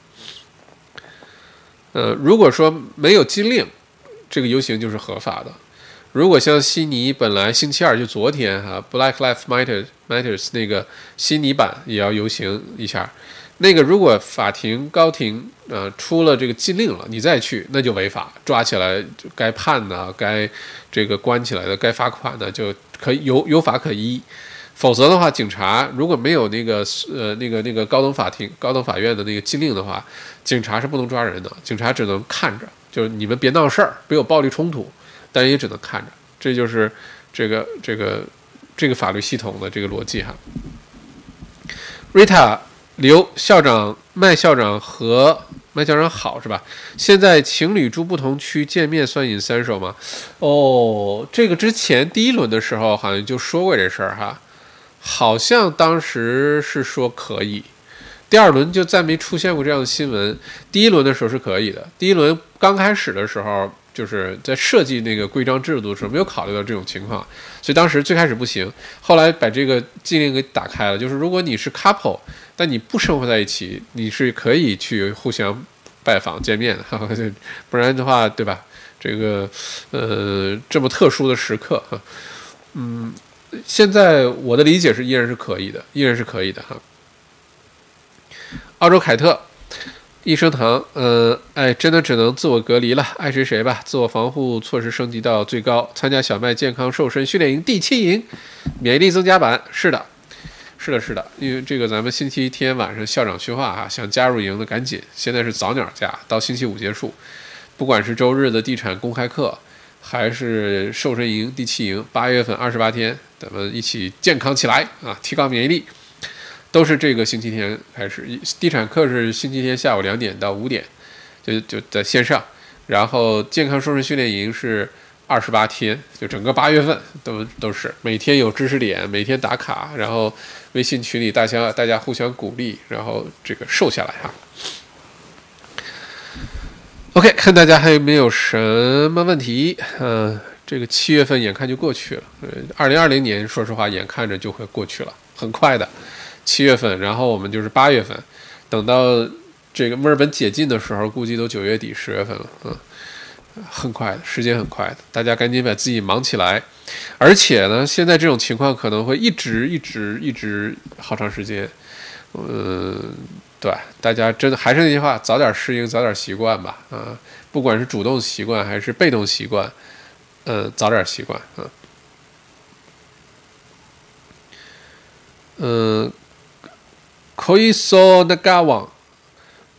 呃，如果说没有禁令，这个游行就是合法的。如果像悉尼本来星期二就昨天哈、啊、，Black Lives Matter Matters 那个悉尼版也要游行一下。那个如果法庭高庭呃出了这个禁令了，你再去那就违法，抓起来该判的，该这个关起来的，该罚款的就可以有有法可依。否则的话，警察如果没有那个呃那个那个高等法庭高等法院的那个禁令的话，警察是不能抓人的，警察只能看着，就是你们别闹事儿，别有暴力冲突，但也只能看着。这就是这个这个这个法律系统的这个逻辑哈。Rita。刘校长、麦校长和麦校长好是吧？现在情侣住不同区见面算隐三手吗？哦，这个之前第一轮的时候好像就说过这事儿哈，好像当时是说可以，第二轮就再没出现过这样的新闻。第一轮的时候是可以的，第一轮刚开始的时候就是在设计那个规章制度的时候没有考虑到这种情况，所以当时最开始不行，后来把这个禁令给打开了，就是如果你是 couple 但你不生活在一起，你是可以去互相拜访见面，呵呵，不然的话对吧，这个呃这么特殊的时刻，嗯，现在我的理解是依然是可以的，依然是可以的哈。澳洲凯特益生堂，呃，哎，真的只能自我隔离了，爱谁谁吧。自我防护措施升级到最高，参加小麦健康瘦身训练营第七营，免疫力增加版。是的，是的，是的，因为这个咱们星期天晚上校长训话啊，想加入营的赶紧，现在是早鸟价，到星期五结束。不管是周日的地产公开课，还是瘦身营第七营，八月份二十八天，咱们一起健康起来啊，提高免疫力。都是这个星期天开始，地产课是星期天下午两点到五点，就就在线上。然后健康瘦身训练营是二十八天，就整个八月份都都是每天有知识点，每天打卡，然后微信群里大家大家互相鼓励，然后这个瘦下来哈。OK， 看大家还有没有什么问题？嗯、呃，这个七月份眼看就过去了，二零二零年说实话眼看着就会过去了，很快的。七月份，然后我们就是八月份，等到这个墨尔本解禁的时候，估计都九月底十月份了，嗯，很快的，时间很快的，大家赶紧把自己忙起来。而且呢，现在这种情况可能会一直一直一直好长时间，嗯、呃，对，大家真的还是那句话，早点适应，早点习惯吧，啊，不管是主动习惯还是被动习惯，嗯、呃，早点习惯，啊，嗯、呃。可以说那嘎网，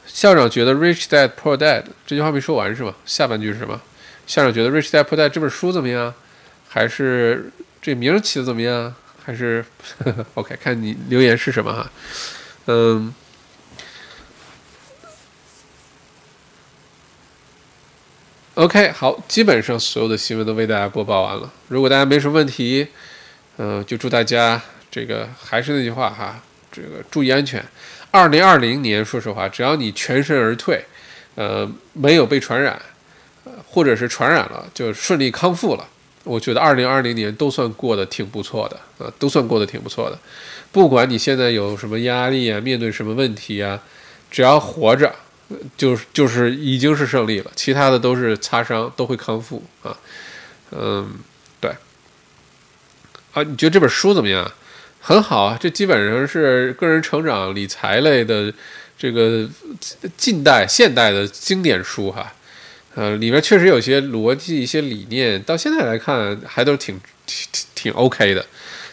校长觉得 Rich Dad Poor Dad 这句话没说完是吧？下半句是什么？校长觉得 Rich Dad Poor Dad 这本书怎么样？还是这名起的怎么样？还是呵呵 OK？ 看你留言是什么哈。嗯，OK， 好，基本上所有的新闻都为大家播报完了。如果大家没什么问题，嗯、呃，就祝大家这个还是那句话哈。这个注意安全。二零二零年，说实话，只要你全身而退，呃，没有被传染，呃，或者是传染了就顺利康复了，我觉得二零二零年都算过得挺不错的，呃，都算过得挺不错的。不管你现在有什么压力啊，面对什么问题啊，只要活着，就就是已经是胜利了。其他的都是擦伤，都会康复啊。嗯，对。啊，你觉得这本书怎么样？很好啊，这基本上是个人成长理财类的这个近代现代的经典书哈，呃，里面确实有些逻辑、一些理念，到现在来看还都挺挺挺 OK 的。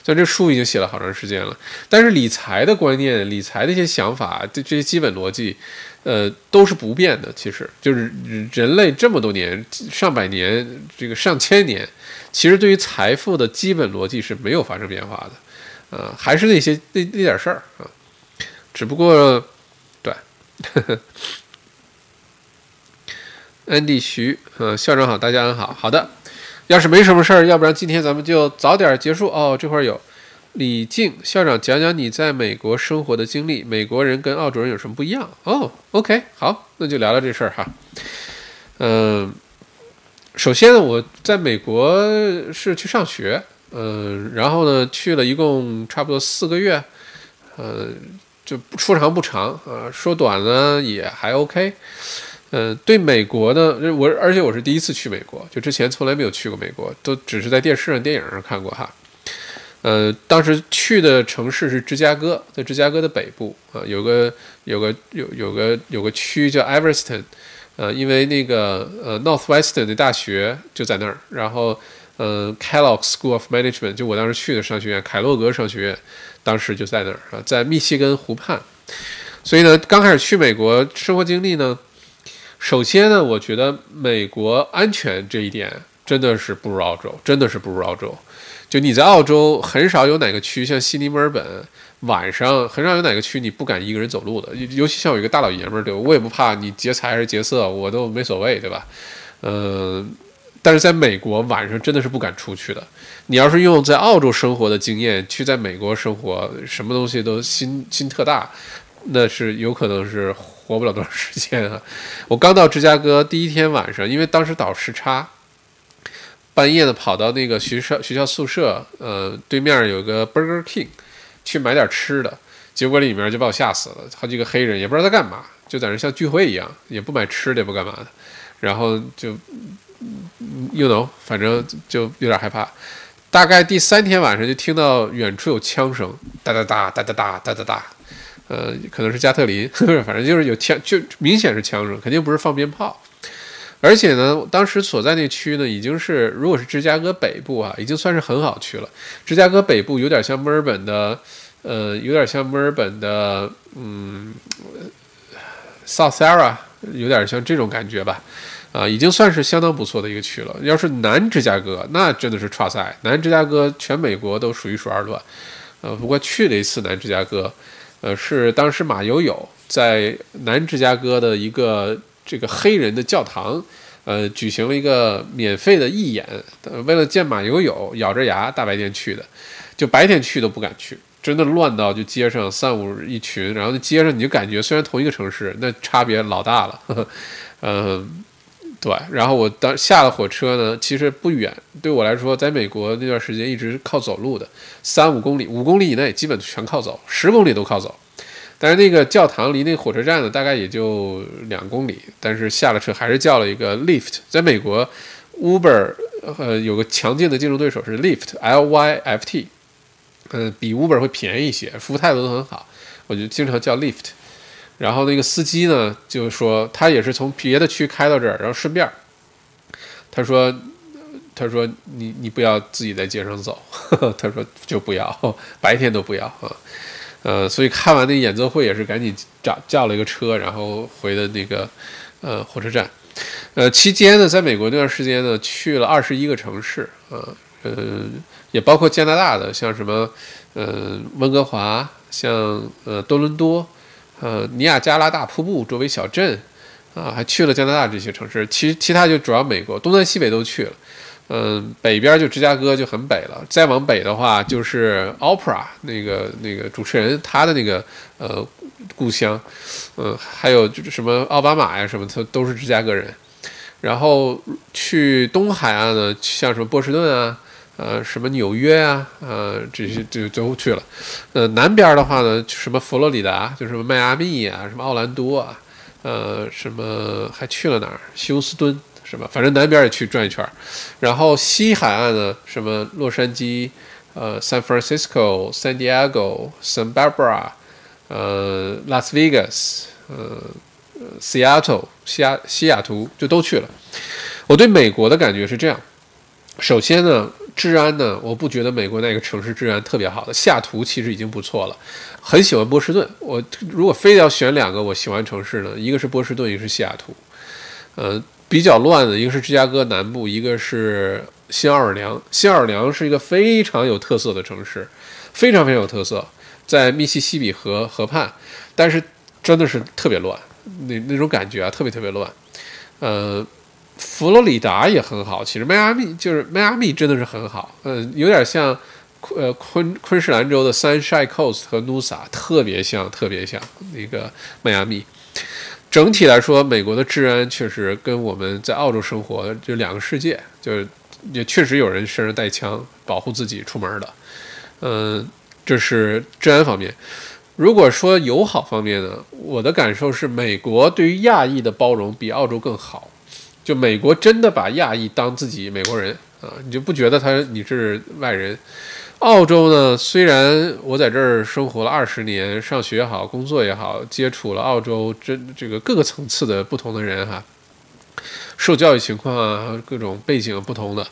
虽然这书已经写了好长时间了，但是理财的观念、理财的一些想法、这这些基本逻辑，呃，都是不变的。其实就是人类这么多年、上百年、这个上千年，其实对于财富的基本逻辑是没有发生变化的。呃，还是那些那那点事儿啊，只不过，对，呵呵安迪徐，呃，校长好，大家安好，好的，要是没什么事儿，要不然今天咱们就早点结束哦。这会儿有李静校长讲讲你在美国生活的经历，美国人跟澳洲人有什么不一样哦 ？OK， 好，那就聊聊这事儿哈。嗯、呃，首先呢，我在美国是去上学。嗯、呃，然后呢，去了一共差不多四个月，呃，就说长不长啊、呃，说短呢也还 OK。呃，对美国呢，我而且我是第一次去美国，就之前从来没有去过美国，都只是在电视上、电影上看过哈。呃，当时去的城市是芝加哥，在芝加哥的北部啊、呃，有个有个有有个有个区叫 Evanston， 呃，因为那个呃 Northwestern 的大学就在那儿，然后。嗯 ，Kellogg School of Management 就我当时去的商学院，凯洛格商学院，当时就在那儿啊，在密西根湖畔。所以呢，刚开始去美国生活经历呢，首先呢，我觉得美国安全这一点真的是不如澳洲，真的是不如澳洲。就你在澳洲很少有哪个区，像悉尼、墨尔本，晚上很少有哪个区你不敢一个人走路的，尤其像我一个大老爷们儿，对吧？我也不怕你劫财还是劫色，我都没所谓，对吧？嗯。但是在美国晚上真的是不敢出去的。你要是用在澳洲生活的经验去在美国生活，什么东西都心心特大，那是有可能是活不了多长时间啊！我刚到芝加哥第一天晚上，因为当时倒时差，半夜的跑到那个学校学校宿舍，呃，对面有个 Burger King， 去买点吃的，结果里面就把我吓死了，好几个黑人也不知道在干嘛，就在那像聚会一样，也不买吃的，也不干嘛的，然后就 ，you know， 反正就有点害怕。大概第三天晚上就听到远处有枪声，哒哒哒哒哒哒哒哒哒，呃，可能是加特林，呵呵，反正就是有枪，就明显是枪声，肯定不是放鞭炮。而且呢，当时所在那区呢，已经是如果是芝加哥北部啊，已经算是很好区了。芝加哥北部有点像墨尔本的，呃，有点像墨尔本的，嗯 ，South Sarah， 有点像这种感觉吧。啊，已经算是相当不错的一个区了。要是南芝加哥，那真的是差赛。南芝加哥全美国都数一数二乱。呃，不过去了一次南芝加哥，呃，是当时马友友在南芝加哥的一个这个黑人的教堂，呃，举行了一个免费的义演。呃、为了见马友友，咬着牙大白天去的，就白天去都不敢去，真的乱到就街上三五一群，然后街上你就感觉虽然同一个城市，那差别老大了。嗯。呃对，然后我当下了火车呢，其实不远，对我来说，在美国那段时间一直靠走路的，三五公里，五公里以内基本全靠走，十公里都靠走。但是那个教堂离那个火车站呢，大概也就两公里。但是下了车还是叫了一个 Lyft， 在美国 ，Uber 呃有个强劲的竞争对手是 Lyft，L Y F T， 嗯、呃，比 Uber 会便宜一些，服务态度都很好，我就经常叫 Lyft。然后那个司机呢，就说他也是从别的区开到这儿，然后顺便，他说，他说你你不要自己在街上走，呵呵，他说就不要，白天都不要啊，呃，所以看完那演奏会也是赶紧叫叫了一个车，然后回的那个呃火车站，呃，期间呢，在美国那段时间呢，去了二十一个城市啊，呃，也包括加拿大的，像什么呃温哥华，像呃多伦多。呃，尼亚加拉大瀑布周围小镇，啊，还去了加拿大这些城市。其实其他就主要美国，东南西北都去了。嗯、呃，北边就芝加哥就很北了。再往北的话，就是 Oprah 那个那个主持人他的那个呃故乡，嗯、呃，还有就是什么奥巴马呀什么，他都是芝加哥人。然后去东海岸呢，像什么波士顿啊。呃，什么纽约啊，呃，这些就都去了。呃，南边的话呢，什么佛罗里达，就什么迈阿密啊，什么奥兰多啊，呃，什么还去了哪儿？休斯顿什么，反正南边也去转一圈。然后西海岸呢，什么洛杉矶、呃 ，San Francisco、San Diego、Santa Barbara、呃 ，Las Vegas、呃 ，Seattle、西雅西雅图就都去了。我对美国的感觉是这样，首先呢。治安呢？我不觉得美国那个城市治安特别好的，西雅图其实已经不错了。很喜欢波士顿。我如果非要选两个我喜欢城市呢，一个是波士顿，一个是西雅图。呃，比较乱的，一个是芝加哥南部，一个是新奥尔良。新奥尔良是一个非常有特色的城市，非常非常有特色，在密西西比河河畔，但是真的是特别乱，那那种感觉啊，特别特别乱。呃。佛罗里达也很好，其实迈阿密就是迈阿密真的是很好，嗯、呃，有点像，呃，昆昆士兰州的 Sunshine Coast 和 Nusa 特别像，特别像那个迈阿密。整体来说，美国的治安确实跟我们在澳洲生活就两个世界，就是也确实有人身上带枪保护自己出门的，嗯、呃，这是治安方面。如果说友好方面呢，我的感受是，美国对于亚裔的包容比澳洲更好。就美国真的把亚裔当自己美国人啊，你就不觉得他你是外人。澳洲呢，虽然我在这儿生活了二十年，上学也好，工作也好，接触了澳洲这这个各个层次的不同的人哈，受教育情况啊，各种背景不同的，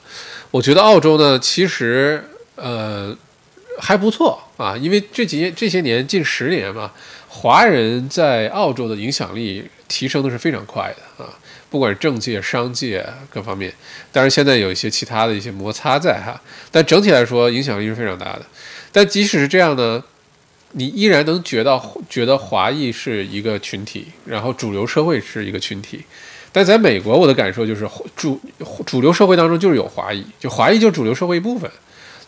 我觉得澳洲呢，其实呃还不错啊，因为这几这些年近十年嘛，华人在澳洲的影响力提升的是非常快的啊。不管政界、商界各方面，当然现在有一些其他的一些摩擦在哈，但整体来说影响力是非常大的。但即使是这样呢，你依然能觉到觉得华裔是一个群体，然后主流社会是一个群体。但在美国，我的感受就是主主流社会当中就是有华裔，就华裔就是主流社会一部分，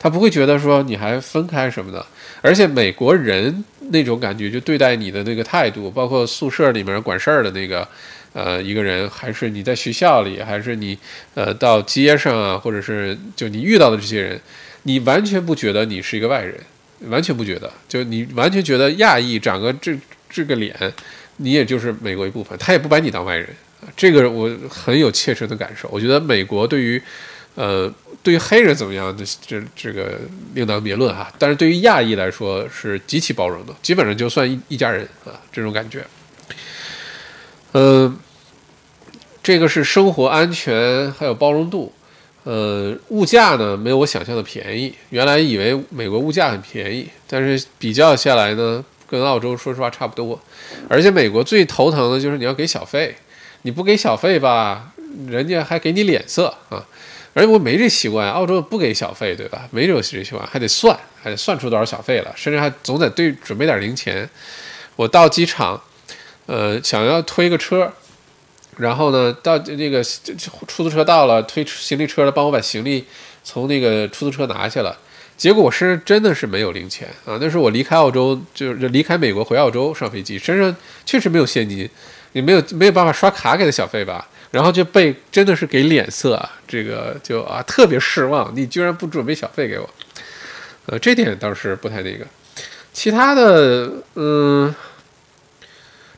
他不会觉得说你还分开什么的。而且美国人那种感觉就对待你的那个态度，包括宿舍里面管事儿的那个呃一个人，还是你在学校里，还是你呃到街上啊，或者是就你遇到的这些人，你完全不觉得你是一个外人，完全不觉得，就你完全觉得亚裔长个这这个脸，你也就是美国一部分，他也不把你当外人。这个我很有切身的感受。我觉得美国对于呃对于黑人怎么样，这这个另当别论哈，但是对于亚裔来说是极其包容的，基本上就算 一, 一家人啊，这种感觉。嗯，这个是生活安全还有包容度。呃，物价呢没有我想象的便宜。原来以为美国物价很便宜，但是比较下来呢，跟澳洲说实话差不多。而且美国最头疼的就是你要给小费，你不给小费吧，人家还给你脸色啊。而且我没这习惯，澳洲不给小费，对吧？没这种习惯，还得算，还得算出多少小费了，甚至还总得对准备点零钱。我到机场，呃，想要推个车。然后呢，到那个出租车到了，推行李车了，帮我把行李从那个出租车拿下了。结果我身上真的是没有零钱啊！那是我离开澳洲，就是离开美国回澳洲上飞机，身上确实没有现金，也没有没有办法刷卡给他小费吧。然后就被真的是给脸色，这个就啊特别失望，你居然不准备小费给我，呃，这点倒是不太那个。其他的，嗯、呃。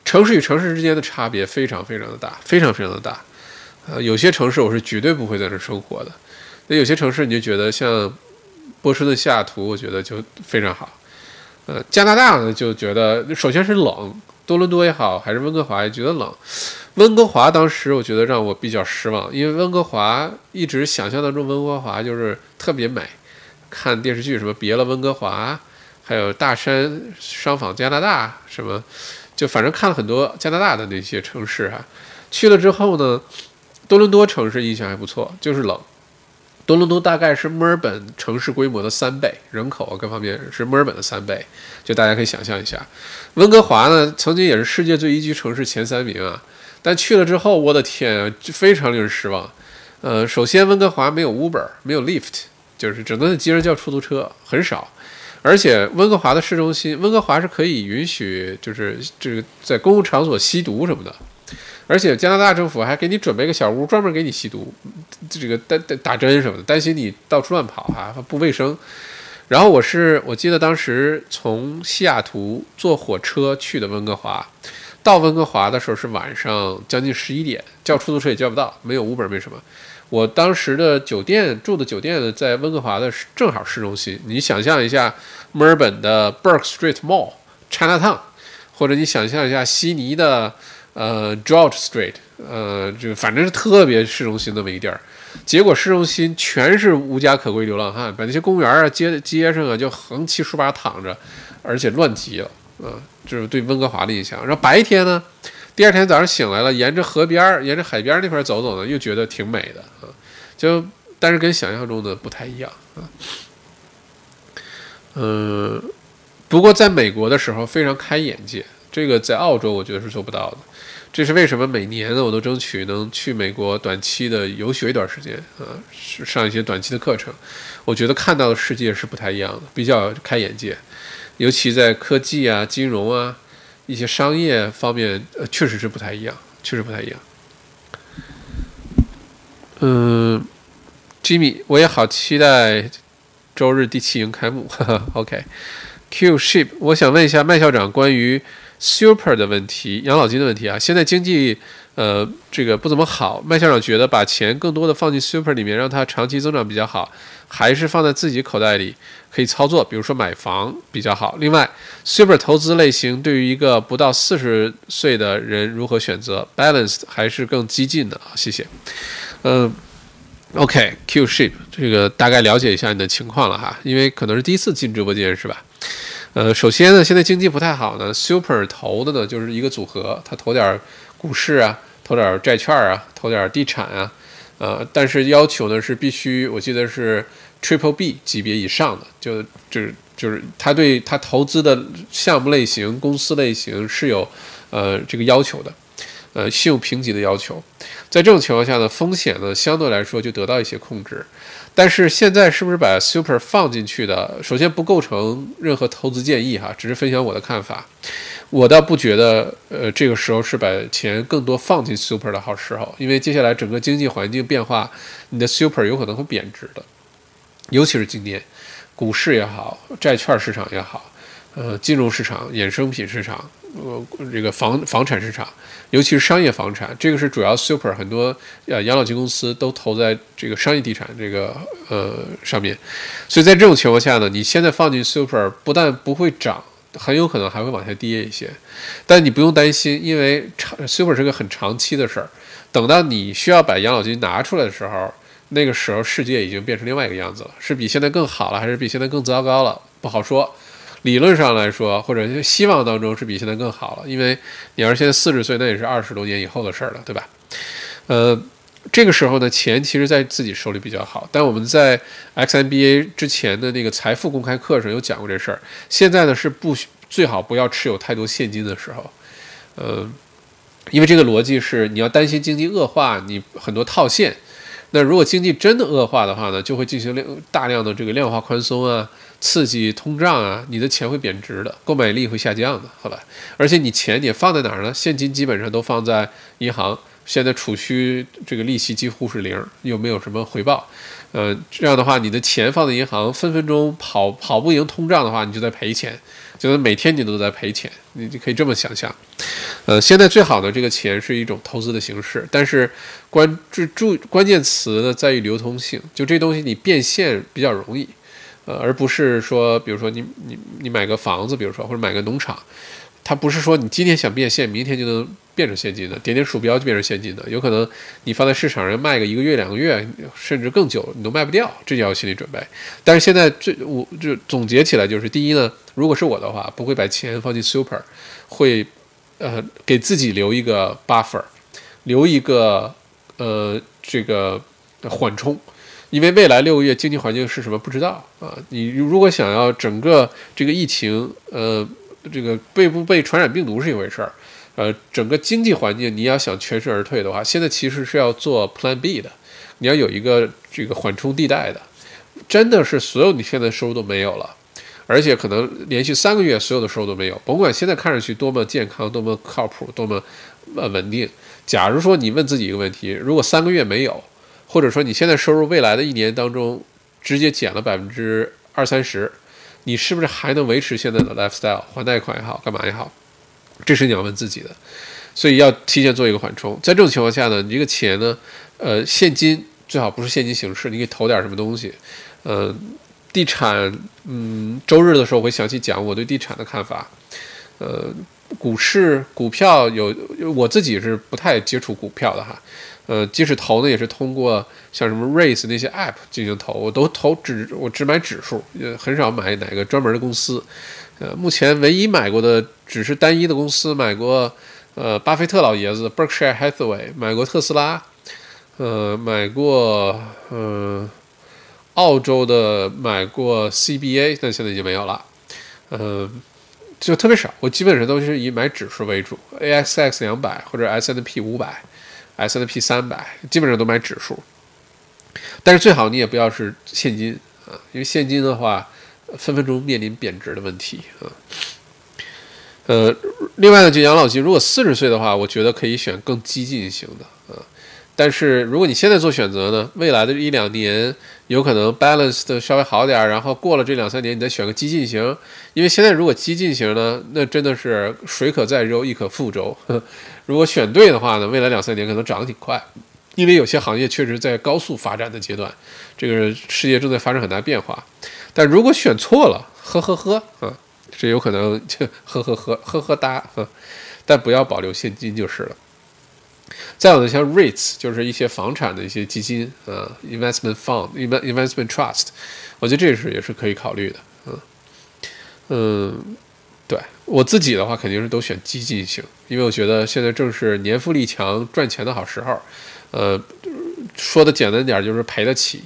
城市与城市之间的差别非常非常的大，非常非常的大。呃，有些城市我是绝对不会在这生活的，那有些城市你就觉得像波士顿、西雅图，我觉得就非常好。呃，加拿大呢就觉得首先是冷，多伦多也好，还是温哥华也觉得冷。温哥华当时我觉得让我比较失望，因为温哥华一直想象当中温哥华就是特别美，看电视剧什么《别了温哥华》，还有《大山商访加拿大》什么。就反正看了很多加拿大的那些城市啊，去了之后呢，多伦多城市印象还不错，就是冷。多伦多大概是墨尔本城市规模的三倍，人口啊各方面是墨尔本的三倍，就大家可以想象一下。温哥华呢，曾经也是世界最宜居城市前三名啊，但去了之后，我的天啊，非常令人失望。呃，首先温哥华没有 Uber， 没有 Lyft， 就是只能接着叫出租车，很少。而且温哥华的市中心，温哥华是可以允许就是这个在公共场所吸毒什么的，而且加拿大政府还给你准备个小屋专门给你吸毒，这个打打针什么的，担心你到处乱跑啊不卫生。然后我是我记得当时从西雅图坐火车去的温哥华，到温哥华的时候是晚上将近十一点，叫出租车也叫不到，没有 Uber 没什么。我当时的酒店住的酒店在温哥华的正好市中心，你想象一下墨尔本的 Burke Street Mall Chinatown， 或者你想象一下悉尼的呃 George Street， 呃就反正是特别市中心那么一地儿。结果市中心全是无家可归流浪汉，把那些公园啊街街上啊就横七竖八躺着，而且乱极了啊，这是对温哥华的印象。然后白天呢，第二天早上醒来了，沿着河边、沿着海边那块走走呢，又觉得挺美的啊，就但是跟想象中的不太一样啊。嗯、呃，不过在美国的时候非常开眼界，这个在澳洲我觉得是做不到的。这是为什么每年呢我都争取能去美国短期的游学一段时间啊，上一些短期的课程。我觉得看到的世界是不太一样的，比较开眼界，尤其在科技啊、金融啊。一些商业方面，呃，确实是不太一样，确实不太一样。嗯 ，Jimmy， 我也好期待周日第七营开幕。OK，Q、okay. Ship， 我想问一下麦校长关于 Super 的问题，养老金的问题啊。现在经济呃这个不怎么好，麦校长觉得把钱更多的放进 Super 里面，让它长期增长比较好，还是放在自己口袋里？可以操作，比如说买房比较好。另外 Super 投资类型对于一个不到四十岁的人如何选择 balanced 还是更激进的？谢谢。嗯 OK Q Ship， 这个大概了解一下你的情况了哈，因为可能是第一次进直播间是吧。呃，首先呢现在经济不太好呢， Super 投的呢就是一个组合，他投点股市啊，投点债券啊，投点地产啊，呃，但是要求呢是必须我记得是Triple B 级别以上的，就就是就是他对他投资的项目类型、公司类型是有呃这个要求的，呃信用评级的要求。在这种情况下呢，风险呢相对来说就得到一些控制。但是现在是不是把 Super 放进去的，首先不构成任何投资建议哈，只是分享我的看法。我倒不觉得呃这个时候是把钱更多放进 Super 的好时候，因为接下来整个经济环境变化，你的 Super 有可能会贬值的，尤其是今年股市也好，债券市场也好，呃金融市场、衍生品市场，呃这个房房产市场，尤其是商业房产，这个是主要 super 很多呃养老金公司都投在这个商业地产这个呃上面，所以在这种情况下呢，你现在放进 super 不但不会涨，很有可能还会往下跌一些，但你不用担心，因为 super 是个很长期的事儿，等到你需要把养老金拿出来的时候，那个时候世界已经变成另外一个样子了，是比现在更好了，还是比现在更糟糕了，不好说。理论上来说，或者希望当中是比现在更好了，因为你要是现在四十岁，那也是二十多年以后的事了，对吧？呃，这个时候呢，钱其实在自己手里比较好。但我们在 X M B A 之前的那个财富公开课上有讲过这事儿。现在呢是不最好不要持有太多现金的时候，呃，因为这个逻辑是你要担心经济恶化，你很多套现。那如果经济真的恶化的话呢，就会进行大量的这个量化宽松啊，刺激通胀啊，你的钱会贬值的，购买力会下降的，好吧？而且你钱你放在哪儿呢？现金基本上都放在银行，现在储蓄这个利息几乎是零，又没有什么回报，呃，这样的话，你的钱放在银行，分分钟跑跑不赢通胀的话，你就在赔钱，就是每天你都在赔钱，你就可以这么想象。呃，现在最好的这个钱是一种投资的形式，但是关注注关键词呢在于流通性，就这东西你变现比较容易，呃，而不是说，比如说你你你买个房子，比如说或者买个农场，它不是说你今天想变现，明天就能变成现金的，点点鼠标就变成现金的，有可能你放在市场上卖个一个月、两个月，甚至更久，你都卖不掉，这就要有心理准备。但是现在最我就总结起来就是，第一呢，如果是我的话，不会把钱放进 super， 会呃给自己留一个 buffer， 留一个呃这个缓冲。因为未来六个月经济环境是什么不知道啊，你如果想要整个这个疫情呃这个被不被传染病毒是一回事儿。呃，整个经济环境你要想全身而退的话，现在其实是要做 Plan B 的，你要有一个这个缓冲地带的。真的是所有你现在收入都没有了，而且可能连续三个月所有的收入都没有，甭管现在看上去多么健康、多么靠谱、多么呃稳定。假如说你问自己一个问题，如果三个月没有，或者说你现在收入未来的一年当中直接减了百分之二三十，你是不是还能维持现在的 lifestyle？ 还贷款也好，干嘛也好？这是你要问自己的，所以要提前做一个缓冲。在这种情况下呢，你这个钱呢，呃，现金最好不是现金形式，你可以投点什么东西。呃，地产，嗯，周日的时候会详细讲我对地产的看法。呃，股市、股票有，我自己是不太接触股票的哈。呃，即使投呢，也是通过像什么 REITs 那些 app 进行投，我都投指，我只买指数，也很少买哪个专门的公司。呃，目前唯一买过的只是单一的公司，买过呃巴菲特老爷子 Berkshire Hathaway， 买过特斯拉，呃，买过呃澳洲的，买过 C B A， 但现在已经没有了，呃，就特别少。我基本上都是以买指数为主 ，A S X 两百 或者 S and P 五百。S and P 三百 基本上都买指数，但是最好你也不要是现金啊，因为现金的话分分钟面临贬值的问题啊。呃，另外呢，就养老金，如果四十岁的话，我觉得可以选更激进型的啊。但是如果你现在做选择呢，未来的一两年有可能 balance 的稍微好点，然后过了这两三年你再选个激进型，因为现在如果激进型呢，那真的是水可载舟亦可覆舟。如果选对的话呢，未来两三年可能涨得挺快，因为有些行业确实在高速发展的阶段，这个世界正在发生很大变化。但如果选错了，呵呵呵啊，这有可能呵呵呵呵呵哒啊，但不要保留现金就是了。再有呢，像 REITs 就是一些房产的一些基金啊 ，investment fund、investment trust， 我觉得这是也是可以考虑的啊。嗯，对我自己的话，肯定是都选激进型，因为我觉得现在正是年复利强赚钱的好时候。呃，说的简单点就是赔得起，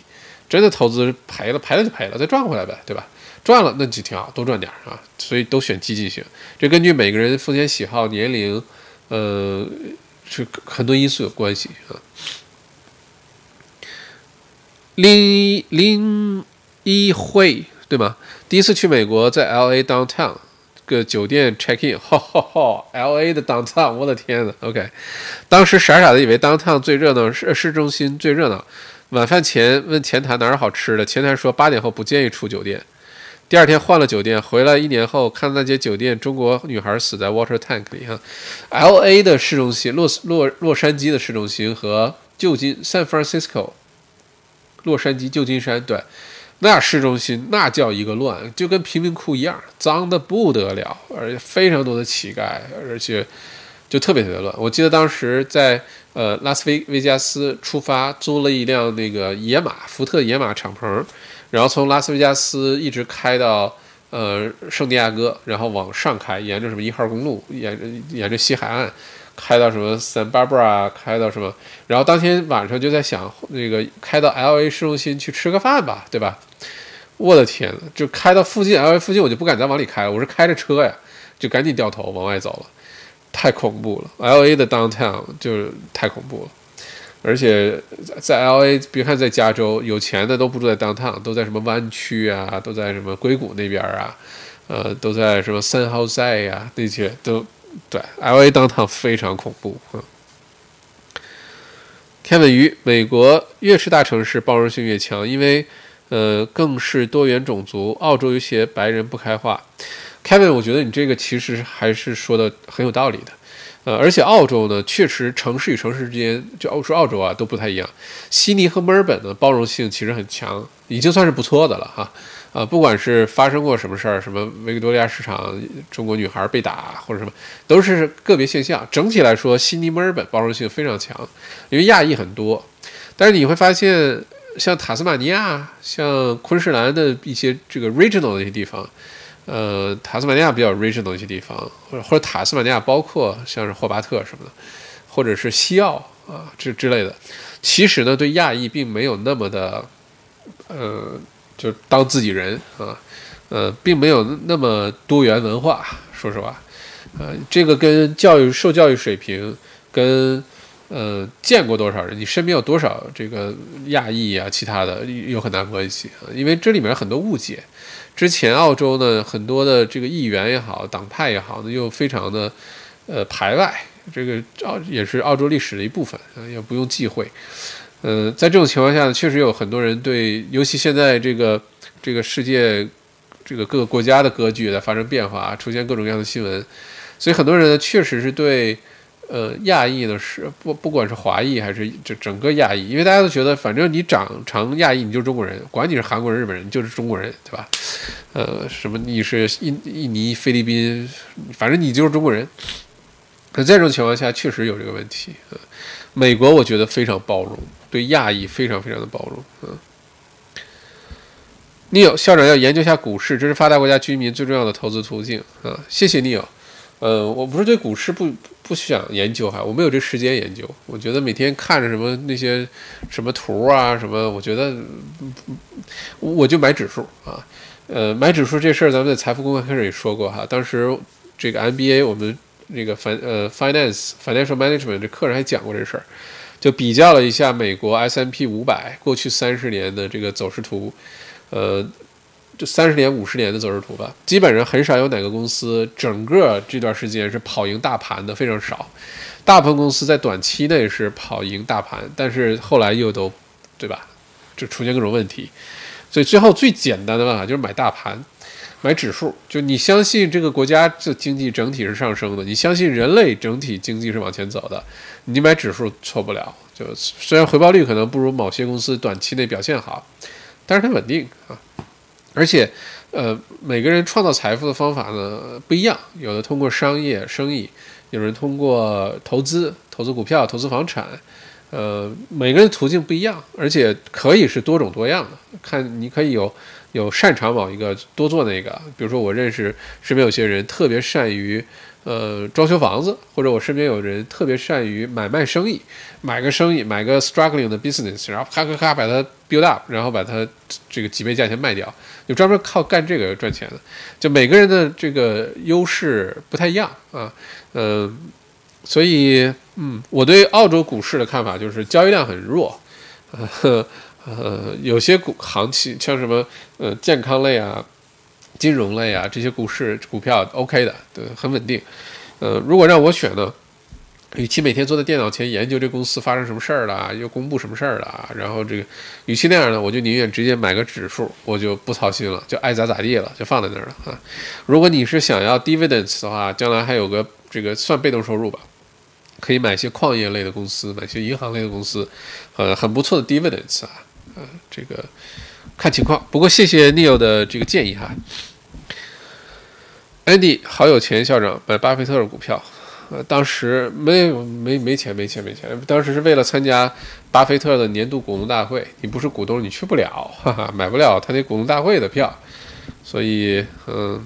真的投资赔了赔了就赔了，再赚回来呗，对吧？赚了那就挺好，多赚点啊。所以都选激进型，这根据每个人风险喜好、年龄，呃。是很多因素有关系啊。林林一辉对吗？第一次去美国，在 L A downtown 个酒店 check in， 哈哈哈 ，L A 的 downtown， 我的天哪 ！OK， 当时傻傻的以为 downtown 最热闹，市市中心最热闹。晚饭前问前台哪儿好吃的，前台说八点后不建议出酒店。第二天换了酒店，回来一年后看那些酒店，中国女孩死在 water tank 里哈。L A 的市中心，洛洛洛杉矶的市中心和旧金 San Francisco， 洛杉矶、旧金山，对，那市中心那叫一个乱，就跟贫民窟一样，脏的不得了，而且非常多的乞丐，而且就特别特别乱。我记得当时在呃拉斯维加斯出发，租了一辆那个野马福特野马敞篷。然后从拉斯维加斯一直开到呃圣地亚哥，然后往上开，沿着什么一号公路，沿着沿着西海岸，开到什么 Santa Barbara， 开到什么，然后当天晚上就在想，那个开到 L A 市中心去吃个饭吧，对吧？我的天呐，就开到附近 L A 附近，我就不敢再往里开了，我是开着车呀，就赶紧掉头往外走了，太恐怖了 ！L A 的 downtown 就是太恐怖了。而且在 L A， 别看在加州，有钱的都不住在 downtown， 都在什么湾区啊，都在什么硅谷那边啊，呃，都在什么San Jose啊，那些都对 L A downtown 非常恐怖啊。Kevin 于美国越是大城市包容性越强，因为呃更是多元种族，澳洲有些白人不开化。Kevin， 我觉得你这个其实还是说的很有道理的。呃，而且澳洲呢，确实城市与城市之间，就澳洲澳洲啊都不太一样。悉尼和墨尔本呢，包容性其实很强，已经算是不错的了哈。啊、呃，不管是发生过什么事儿，什么维多利亚市场中国女孩被打或者什么，都是个别现象。整体来说，悉尼、墨尔本包容性非常强，因为亚裔很多。但是你会发现，像塔斯马尼亚、像昆士兰的一些这个 regional 的一些地方。呃，塔斯马尼亚比较 regional 一些地方，或者或者塔斯马尼亚包括像是霍巴特什么的，或者是西澳啊这 之, 之类的，其实呢对亚裔并没有那么的，呃，就当自己人啊，呃，并没有那么多元文化，说实话，呃，这个跟教育受教育水平跟呃见过多少人，你身边有多少这个亚裔啊，其他的有很大关系啊，因为这里面很多误解。之前澳洲呢，很多的这个议员也好，党派也好呢，又非常的，呃，排外，这个也是澳洲历史的一部分，呃、也不用忌讳。嗯、呃，在这种情况下呢，确实有很多人对，尤其现在这个这个世界，这个各个国家的格局也在发生变化，出现各种各样的新闻，所以很多人呢，确实是对，呃，亚裔呢是不不管是华裔还是这整个亚裔，因为大家都觉得，反正你长成亚裔你就是中国人，管你是韩国人、日本人，你就是中国人，对吧？呃，什么你是印印尼、菲律宾，反正你就是中国人。那在这种情况下，确实有这个问题。呃、美国我觉得非常包容，对亚裔非常非常的包容。嗯、呃，你有校长要研究一下股市，这是发达国家居民最重要的投资途径啊、呃！谢谢你有。呃，我不是对股市不不想研究哈，我没有这时间研究。我觉得每天看着什么那些什么图啊什么，我觉得我就买指数啊。呃，买指数这事儿，咱们在财富公开课也说过哈。当时这个 M B A 我们这个 fin 呃 finance financial management 这课上还讲过这事儿，就比较了一下美国 S and P 五百 过去三十年的这个走势图，呃，就三十年、五十年的走势图吧。基本上很少有哪个公司整个这段时间是跑赢大盘的，非常少。大部分公司在短期内是跑赢大盘，但是后来又都对吧，就出现各种问题。所以最后最简单的办法就是买大盘，买指数。就你相信这个国家的经济整体是上升的，你相信人类整体经济是往前走的，你买指数错不了。就虽然回报率可能不如某些公司短期内表现好，但是它稳定啊。而且，呃，每个人创造财富的方法呢不一样，有的通过商业生意，有人通过投资，投资股票，投资房产。呃，每个人途径不一样，而且可以是多种多样的。看，你可以有有擅长某一个，多做那个。比如说，我认识身边有些人特别善于呃装修房子，或者我身边有人特别善于买卖生意，买个生意，买个 struggling 的 business， 然后咔咔咔把它 build up， 然后把它这个几倍价钱卖掉，有专门靠干这个赚钱的。就每个人的这个优势不太一样啊，嗯、呃。所以，嗯，我对澳洲股市的看法就是交易量很弱，呃、呃，有些股行情像什么呃健康类啊、金融类啊这些股市股票 OK 的，对，很稳定。呃，如果让我选呢，与其每天坐在电脑前研究这公司发生什么事儿了，又公布什么事儿了，然后这个与其那样呢，我就宁愿直接买个指数，我就不操心了，就爱咋咋地了，就放在那儿了啊。如果你是想要 dividends 的话，将来还有个这个算被动收入吧，可以买一些矿业类的公司，买一些银行类的公司，呃，很不错的 dividends 啊，呃，这个看情况。不过谢谢 Neil 的这个建议哈。Andy 好有钱校长买巴菲特的股票，呃，当时没有没没钱没钱没钱，当时是为了参加巴菲特的年度股东大会，你不是股东你去不了，哈哈，买不了他那股东大会的票，所以嗯，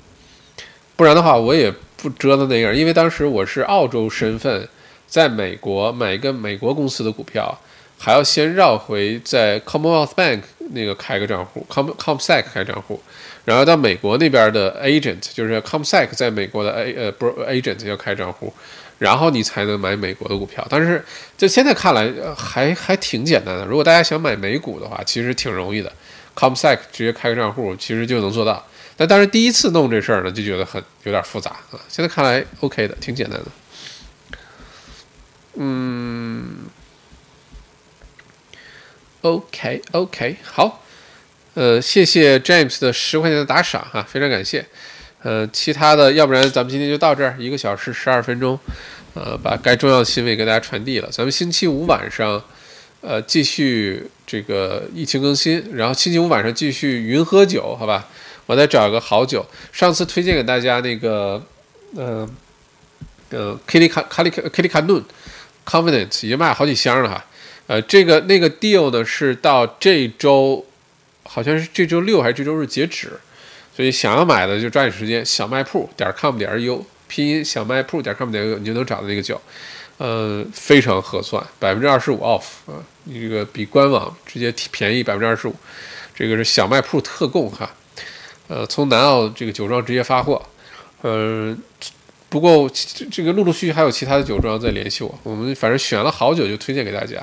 不然的话我也不折腾那样，因为当时我是澳洲身份。在美国买一个美国公司的股票，还要先绕回在 Commonwealth Bank 那个开个账户 ，CommSec 开账户，然后到美国那边的 agent， 就是 CommSec 在美国的 A 呃不 agent 要开账户，然后你才能买美国的股票。但是在现在看来还还挺简单的，如果大家想买美股的话，其实挺容易的 ，CommSec 直接开个账户其实就能做到。但当然第一次弄这事儿呢，就觉得很有点复杂啊。现在看来 OK 的，挺简单的。嗯 ，OK OK， 好，呃，谢谢 James 的十块钱的打赏啊，非常感谢。呃，其他的，要不然咱们今天就到这儿，一个小时十二分钟，呃，把该重要的新闻给大家传递了。咱们星期五晚上，呃，继续这个疫情更新，然后星期五晚上继续云喝酒，好吧？我再找个好酒。上次推荐给大家那个，呃，呃 ，Kelikanun。Confidence 已经卖了好几箱了哈，呃，这个那个 deal 呢是到这周，好像是这周六还是这周日截止，所以想要买的就抓紧时间。小卖铺点 com 点 u 拼音小卖铺点 com 点 u 你就能找到那个酒，呃，非常合算，百分之二十五 off 啊，你这个比官网直接便宜百分之二十五，这个是小卖铺特供哈，呃，从南澳这个酒庄直接发货，呃。不过这个陆陆续续还有其他的酒庄在联系我，我们反正选了好酒就推荐给大家。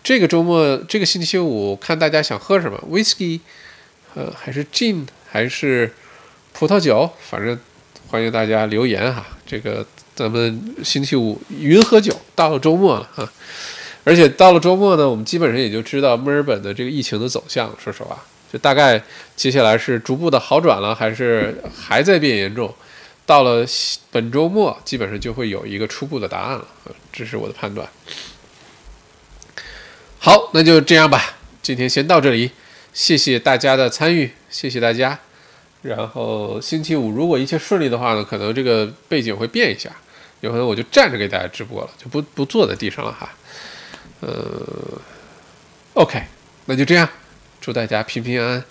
这个周末，这个星期五看大家想喝什么 ，whisky， 呃，还是 gin， 还是葡萄酒，反正欢迎大家留言哈。这个咱们星期五云喝酒，到了周末了哈，而且到了周末呢，我们基本上也就知道墨尔本的这个疫情的走向了。说实话，就大概接下来是逐步的好转了，还是还在变严重。到了本周末，基本上就会有一个初步的答案了，这是我的判断。好，那就这样吧，今天先到这里，谢谢大家的参与，谢谢大家。然后星期五如果一切顺利的话呢，可能这个背景会变一下，有可能我就站着给大家直播了，就不不坐在地上了哈。呃 ，OK， 那就这样，祝大家平平安安。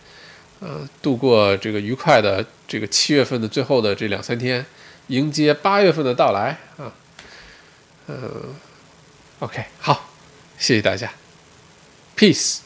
呃，度过这个愉快的这个七月份的最后的这两三天，迎接八月份的到来啊。嗯、呃、，OK， 好，谢谢大家 ，Peace。